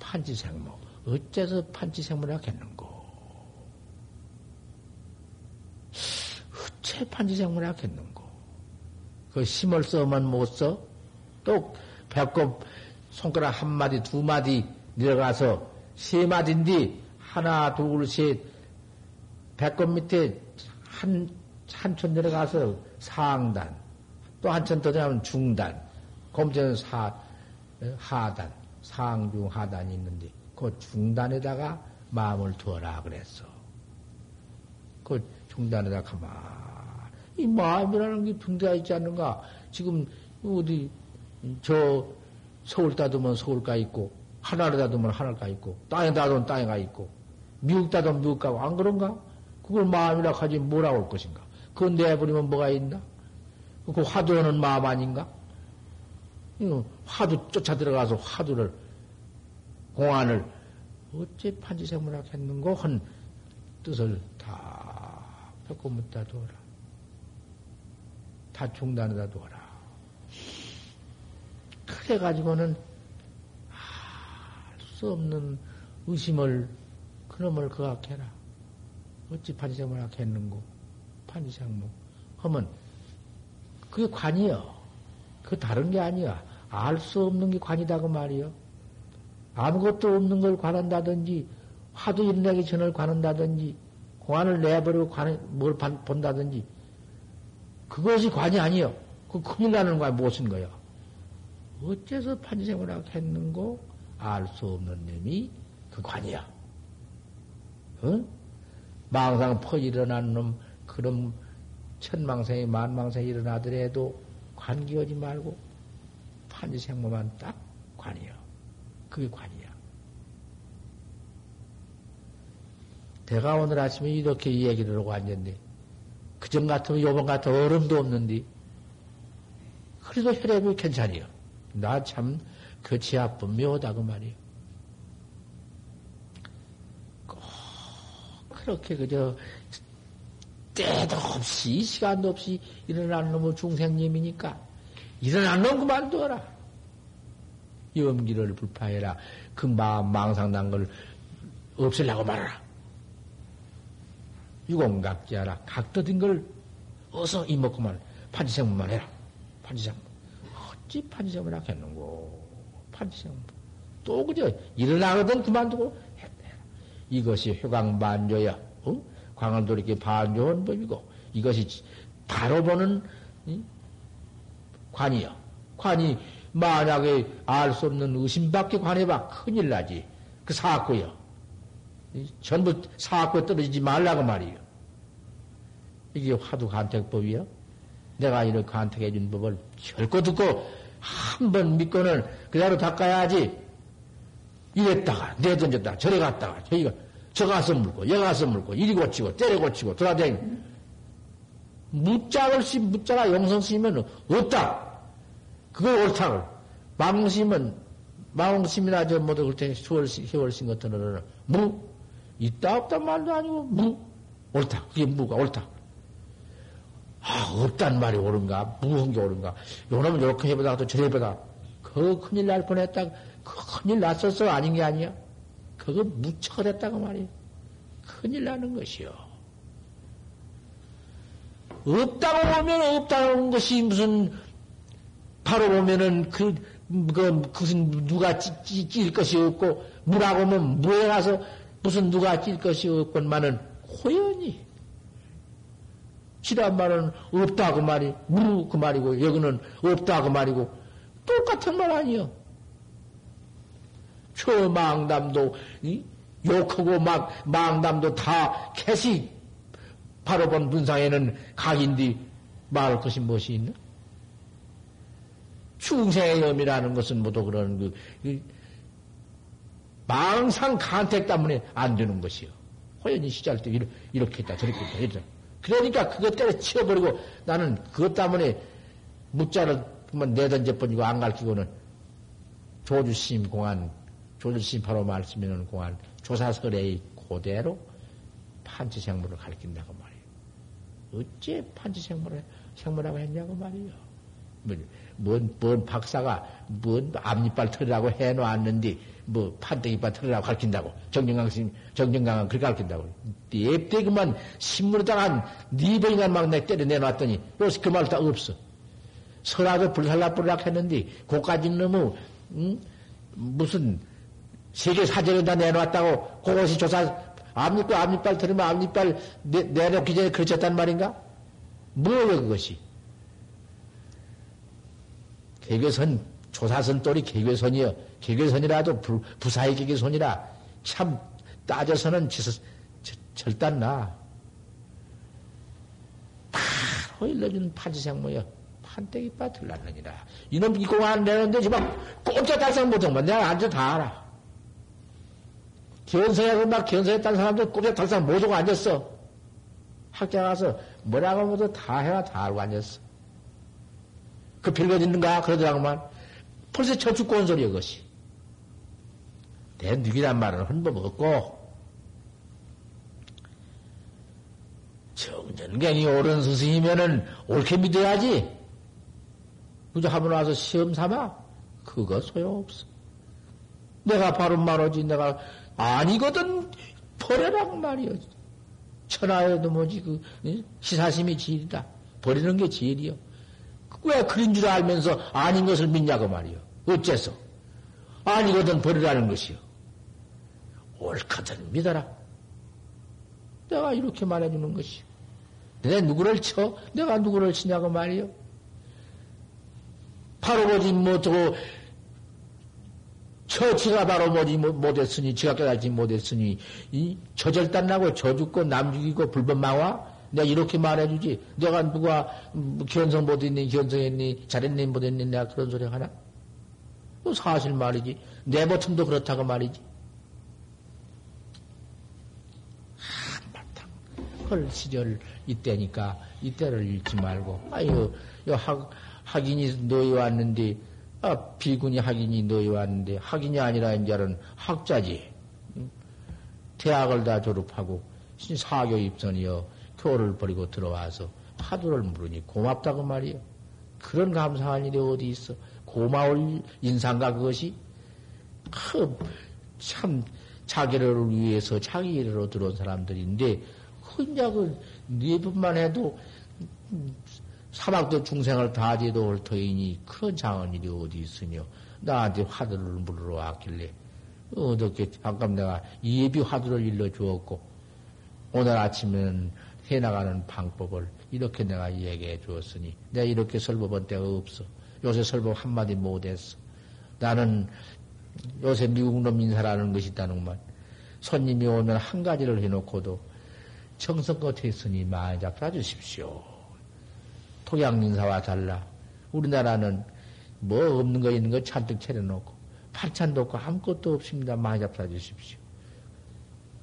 판치생모 어째서 판치생모를 하겠는고? 어째 판치생모를 하겠는고? 그 힘을 써만 못 써? 또 배꼽 손가락 한 마디 두 마디 내려가서 세 마디인데 하나 둘 셋 배꼽 밑에 한천 내려가서 상단 또 한천 더 되면 중단 검전은 하단 상중 하단이 있는데 그 중단에다가 마음을 두어라 그랬어. 그 중단에다가 가만 이 마음이라는 게 분대가 있지 않는가? 지금 어디 저 서울 따두면 서울가 있고. 하나를 다듬으면 하늘가 있고, 땅에 다듬으면 땅에가 있고, 미국 다듬으면 미국 가고, 안 그런가? 그걸 마음이라 하지 뭐라 올 것인가? 그건 내버리면 뭐가 있나? 그 화두는 마음 아닌가? 화두 쫓아 들어가서 화두를, 공안을, 어째 판치생모라 했는고? 한 뜻을 다 펴고뭇다 두어라. 다 중단에다 두어라. 그래가지고는, 없는 의심을 그놈을 그악해라. 어찌 판치생모를 악했는고? 판치생모 하면 그게 관이여. 그 다른 게 아니야. 알 수 없는 게 관이다고 말이여. 아무것도 없는 걸 관한다든지 화두 일어나기 전을 관한다든지 공안을 내버리고 뭘 본다든지 그것이 관이 아니여. 그 큰일 나는 거야. 무엇인 거야. 어째서 판치생모를 악했는고? 알 수 없는 놈이 그 관이야. 응? 망상 퍼일어난 놈, 그럼 천망생이 만망생이 일어나더라도 관기하지 말고 판치생모만 딱 관이야. 그게 관이야. 내가 오늘 아침에 이렇게 이 얘기를 하고 앉았는데 그전 같으면 요번 같으면 얼음도 없는데 그래도 혈액이 괜찮이요. 나 참 그 지압분 묘하다고 말이에요. 꼭 그렇게 그저 때도 없이 시간도 없이 일어난 놈은 중생님이니까 일어난 놈 그만둬라. 염기를 불파해라. 그 마음 망상난 걸 없애려고 말아라. 유공각지하라. 각도된 걸 어서 입먹고 말 판치생문만 해라. 판치생문. 어찌 판치생문을 하겠는고. 또 그저 일어나거든 그만두고 이것이 회광반조야. 어? 광을 돌이켜 반조한 법이고 이것이 바로 보는 관이요. 관이 만약에 알 수 없는 의심밖에 관해봐 큰일 나지. 그 사악고요. 전부 사악고에 떨어지지 말라고 말이요. 이게 화두 간택법이요. 내가 이렇게 간택해 준 법을 결코 듣고 한 번 믿고는 그대로 닦아야지. 이랬다가 내 던졌다가 저래 갔다가 저기가 저 가서 물고 여기 가서 물고 이리 고치고 때려 고치고 돌아다니고 무짝을 쓰면 무자가 용성 쓰면 없다. 그걸 옳다고 망심은 망심이나 저 모두 그때 희월신 같은 어른은 무 있다 없다 말도 아니고 무 옳다. 그게 무가 옳다. 아 없단 말이 옳은가 무한 게 옳은가 요놈은 요렇게 해보다가 저래 보다 그 큰일 날 뻔했다. 큰일 났었어 아닌 게 아니야. 그거 무척 됐다고 말이야. 큰일 나는 것이요. 없다고 보면 없다는 것이 무슨 바로 보면은 그것은 누가 찔 것이 없고 무라고 하면 무에 가서 무슨 누가 찔 것이 없건만은 호연히 지란 말은 없다고 말이 무루 그 말이고 여기는 없다고 말이고 똑같은 말 아니요. 저 망담도 욕하고 막 망담도 다 캐시 바로 본 분상에는 각인디 말할 것이 무엇이 있나? 중생의 염이라는 것은 모두 그런 그 망상 간택 때문에 안 되는 것이요. 호연이 시절 때 이렇게 했다 저렇게 했다 이랬다. 그러니까 그것 때문에 치워버리고 나는 그것 때문에 묵자를 내던져버리고 안 가르치고는 조주심 공안 조주심파로 말씀하는 공안 조사설의 고대로 판치생물을 가르친다고 말이에요. 어째 판치생물을 생물하고 했냐고 말이에요. 뭔 박사가 뭔 앞니빨 털으라고 해놓았는데 뭐 판때기빨 털으라고 가르친다고 정정강은 그렇게 가르친다고 냅대 그만 신문에다가 네 번이간 막 내 때려 내놨더니 요새 그 말 다 없어. 설하고 불살라불락 했는데 그까진 너무 무슨 세계 사전에 다 내놓았다고 그것이 조사 앞니빨 들으면 앞니빨 내놓기 전에 그쳤단 말인가? 뭐예요 그것이? 개교선 조사선 또리 개교선이요. 개교선이라도 부사의 개교선이라 참 따져서는 절단나. 바로 일러주는 파지생모여 판때기 빠틀 났느니라. 이놈 이 공안 내는데 지금 꼼짝 달싹 못하면 내가 앉아 다 알아. 견성하고 막 견성했다는 사람들 꼼짝 달싹 못하고 앉았어. 학교 가서 뭐라고 하면도 다 해와 다 알고 앉았어. 그 별건 있는가? 그러더라고만. 벌써 쳐 죽고 온 소리야, 그것이. 내 늑이란 말은 헌법 없고, 정전경이 옳은 스승이면은 옳게 믿어야지. 그저 하면 와서 시험 삼아? 그거 소용없어. 내가 바로 말하지. 내가 아니거든 버려라고 말이야. 천하에도 뭐지 그 시사심이 지일이다. 버리는 게 지일이요. 왜 그런 줄 알면서 아닌 것을 믿냐고 말이요. 어째서? 아니거든 버리라는 것이요. 옳거든 믿어라. 내가 이렇게 말해주는 것이요. 내가 누구를 쳐? 내가 누구를 치냐고 말이요. 바로 보지 못하고 처치가 바로 보지 못했으니 지가 깨닫지 못했으니 이 저절단 나고 저 죽고 남 죽이고 불법망화 내가 이렇게 말해주지 내가 누가 견성 못했니 견성했니 잘했니 못했니 내가 그런 소리 하나? 또 사실 말이지 내 버튼도 그렇다고 말이지 한바탕 헐 시절 이때니까 이때를 잃지 말고 아유 요 학인이 너희 왔는데, 아, 비군이 학인이 너희 왔는데, 학인이 아니라 인자는 학자지. 대학을 다 졸업하고, 사교 입선이여, 교를 버리고 들어와서 파도를 물으니 고맙다고 말이여. 그런 감사한 일이 어디 있어. 고마울 인상과 그것이, 참, 자기를 위해서 자기 일로 들어온 사람들인데, 혼자그 네 분만 해도, 사막도 중생을 다 제도 옳터이니 그런 장언일이 어디 있으뇨. 나한테 화두를 물으러 왔길래 어떻게 잠깐 내가 예비 화두를 일러주었고 오늘 아침에는 해나가는 방법을 이렇게 내가 얘기해 주었으니 내가 이렇게 설법한 데가 없어. 요새 설법 한마디 못했어. 나는 요새 미국 놈 인사라는 것이 있다는구만. 손님이 오면 한 가지를 해놓고도 정성껏 했으니 많이 잡아 주십시오. 토양 인사와 달라. 우리나라는 뭐 없는 거 있는 거 잔뜩 차려놓고 반찬도 없고 아무것도 없습니다. 많이 잡아 주십시오.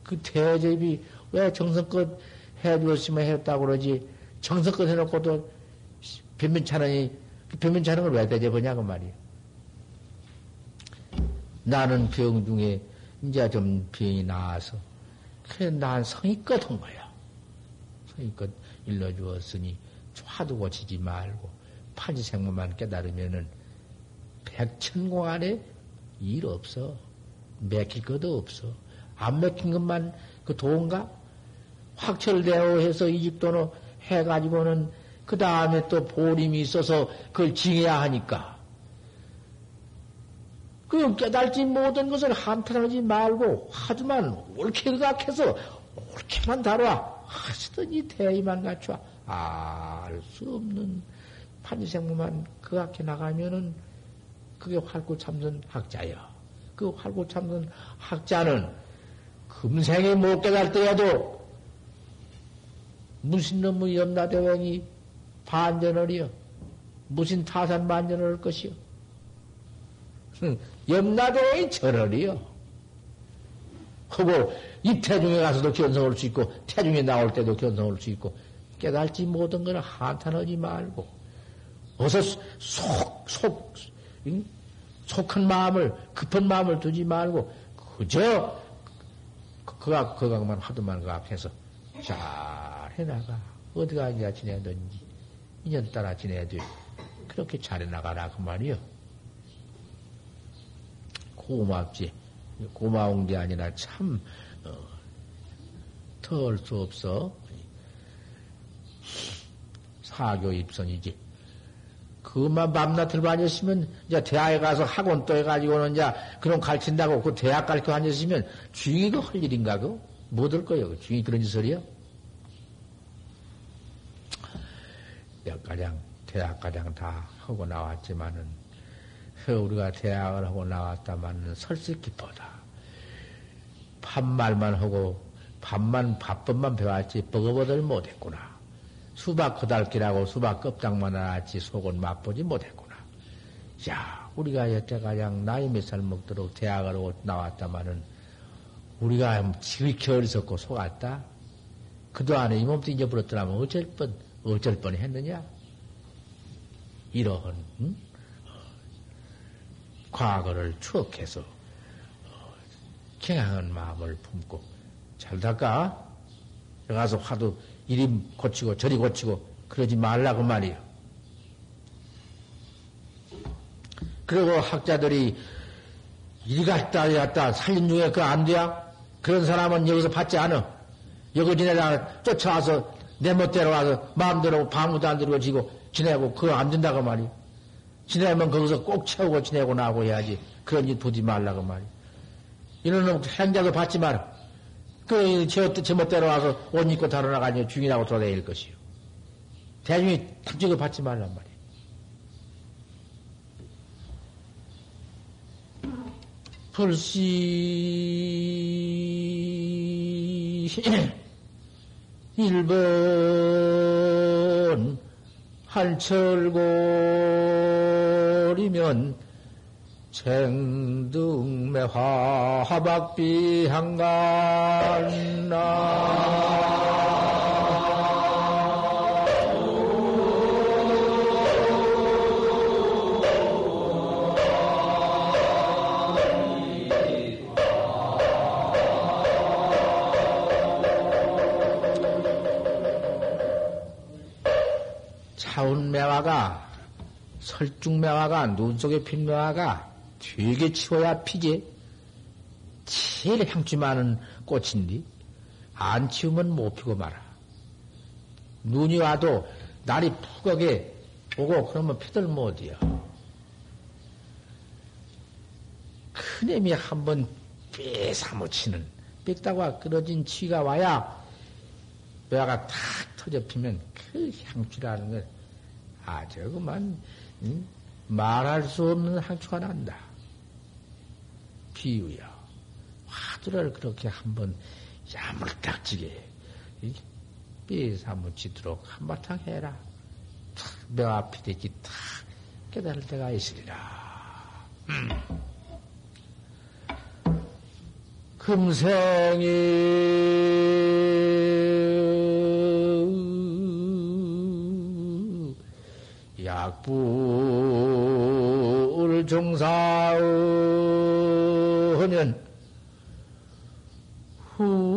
그 대접이 왜 정성껏 해주었으면 했다고 그러지 정성껏 해놓고도 변변찮으니 변변찮은 걸 왜 대접하냐고 말이에요. 나는 병 중에 이제 좀 병이 나아서 그래 난 성의껏 한 거야. 성의껏 일러주었으니 화도 고치지 말고 파지생모만 깨달으면은 백천공 안에 일 없어. 맥힐 것도 없어. 안 맥힌 것만 그 도인가? 확철대오 해서 이 집도는 해가지고는 그 다음에 또 보림이 있어서 그걸 징해야 하니까. 그 깨달지 못한 것을 한탄하지 말고 하지만 옳게 의각해서 옳게만 다뤄. 하시더니 대의만 갖춰. 알 수 없는 판지생모만 그 앞에 나가면은 그게 활구참선 학자야. 그 활구참선 학자는 금생에 못 깨달 때여도 무슨 놈의 염라대왕이 반전을이여. 무슨 타산 반전을 할 것이여. 염라대왕이 전을이여. 하고 이 태중에 가서도 견성할 수 있고 태중에 나올 때도 견성할 수 있고 깨달지 못한 거는 한탄하지 말고 어서 속한 마음을 급한 마음을 두지 말고 그저 그각만 하도만 그각해서 잘 해나가. 어디가 이제 지내든지 인연 따라 지내야 돼. 그렇게 잘 해나가라 그 말이요. 고맙지. 고마운 게 아니라 참 털 수 없어. 사교 입선이지. 그만 밤낮을 앉았으면 이제 대학에 가서 학원 또 해가지고는 이제 그런 가르친다고 그 대학 가르쳐 앉았으면 주인이가 할 일인가 그거? 못 할 거예요. 주인이 그런 짓을요? 대학 가장 다 하고 나왔지만은 우리가 대학을 하고 나왔다마는 설슬기포다. 반말만 하고 밥법만 배웠지 버거버들 못했구나. 수박 거달기라고 수박 껍딱만 알았지 속은 맛보지 못했구나. 야, 우리가 여태 가장 나이 몇 살 먹도록 대학을 나왔다마는 우리가 지극히 어리석고 속았다. 그동안에 이 몸도 잊어버렸더라면 어쩔 뻔 했느냐. 이러한 과거를 추억해서 경향한 마음을 품고 잘 닦아. 가서 화도 이리 고치고 저리 고치고 그러지 말라고 말이요. 그리고 학자들이 이리 갔다 살림 중에 그거 안 돼야? 그런 사람은 여기서 받지 않아. 여기 지내다가 쫓아와서 내 멋대로 와서 마음대로 방무도 안 들고 지고 지내고 그거 안 된다고 말이요. 지내면 거기서 꼭 채우고 지내고 나고 해야지. 그런 짓 두지 말라고 말이요. 이런 놈 행자도 받지 마라. 제 멋대로 와서 옷 입고 달아나가니 중인하고 돌아다닐 것이요. 대중이 탐지고 받지 말란 말이에요. 불시 1번 한철골이면 생등매화 하박비 한간나 차운매화가 설중매화가 눈속에 핀 매화가 되게 치워야 피지. 제일 향취 많은 꽃인데 안 치우면 못 피고 말아. 눈이 와도 날이 푸거게 오고 그러면 피들 못이야. 큰애미 한번 빼사무치는 빽다가 끊어진 치가 와야 뇌가 탁 터져 피면 그 향취라는 건 아주 그만 말할 수 없는 향취가 난다. 비유야. 화두를 그렇게 한번 야물딱지게 삐사무치도록 한바탕 해라. 탁 뇌 앞이 되지 탁 깨달을 때가 있으리라. 금생이 약불 종사하면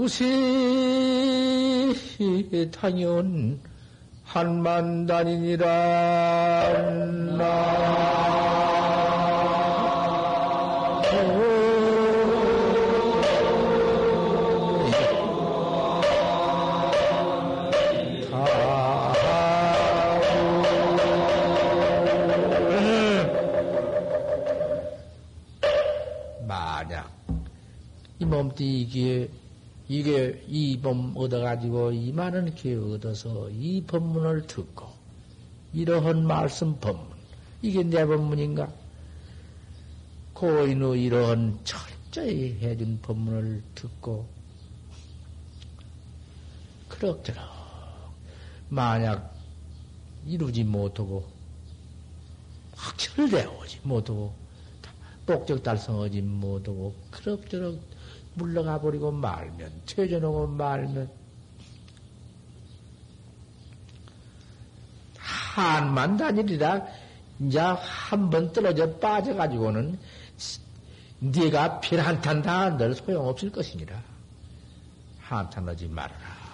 후시 탄연 한만단이니라. 이게 이 범 얻어가지고 이만한 기회 얻어서 이 법문을 듣고 이러한 말씀 법문 이게 내 법문인가? 고인의 이러한 철저히 해준 법문을 듣고 그럭저럭 만약 이루지 못하고 확철되어지 못하고 목적 달성하지 못하고 그럭저럭 물러가 버리고 말면, 퇴전하고 말면, 한만 단일이라, 이제 한번 떨어져 빠져가지고는, 네가 필한탄 당한 들 소용없을 것이니라. 한탄하지 말아라.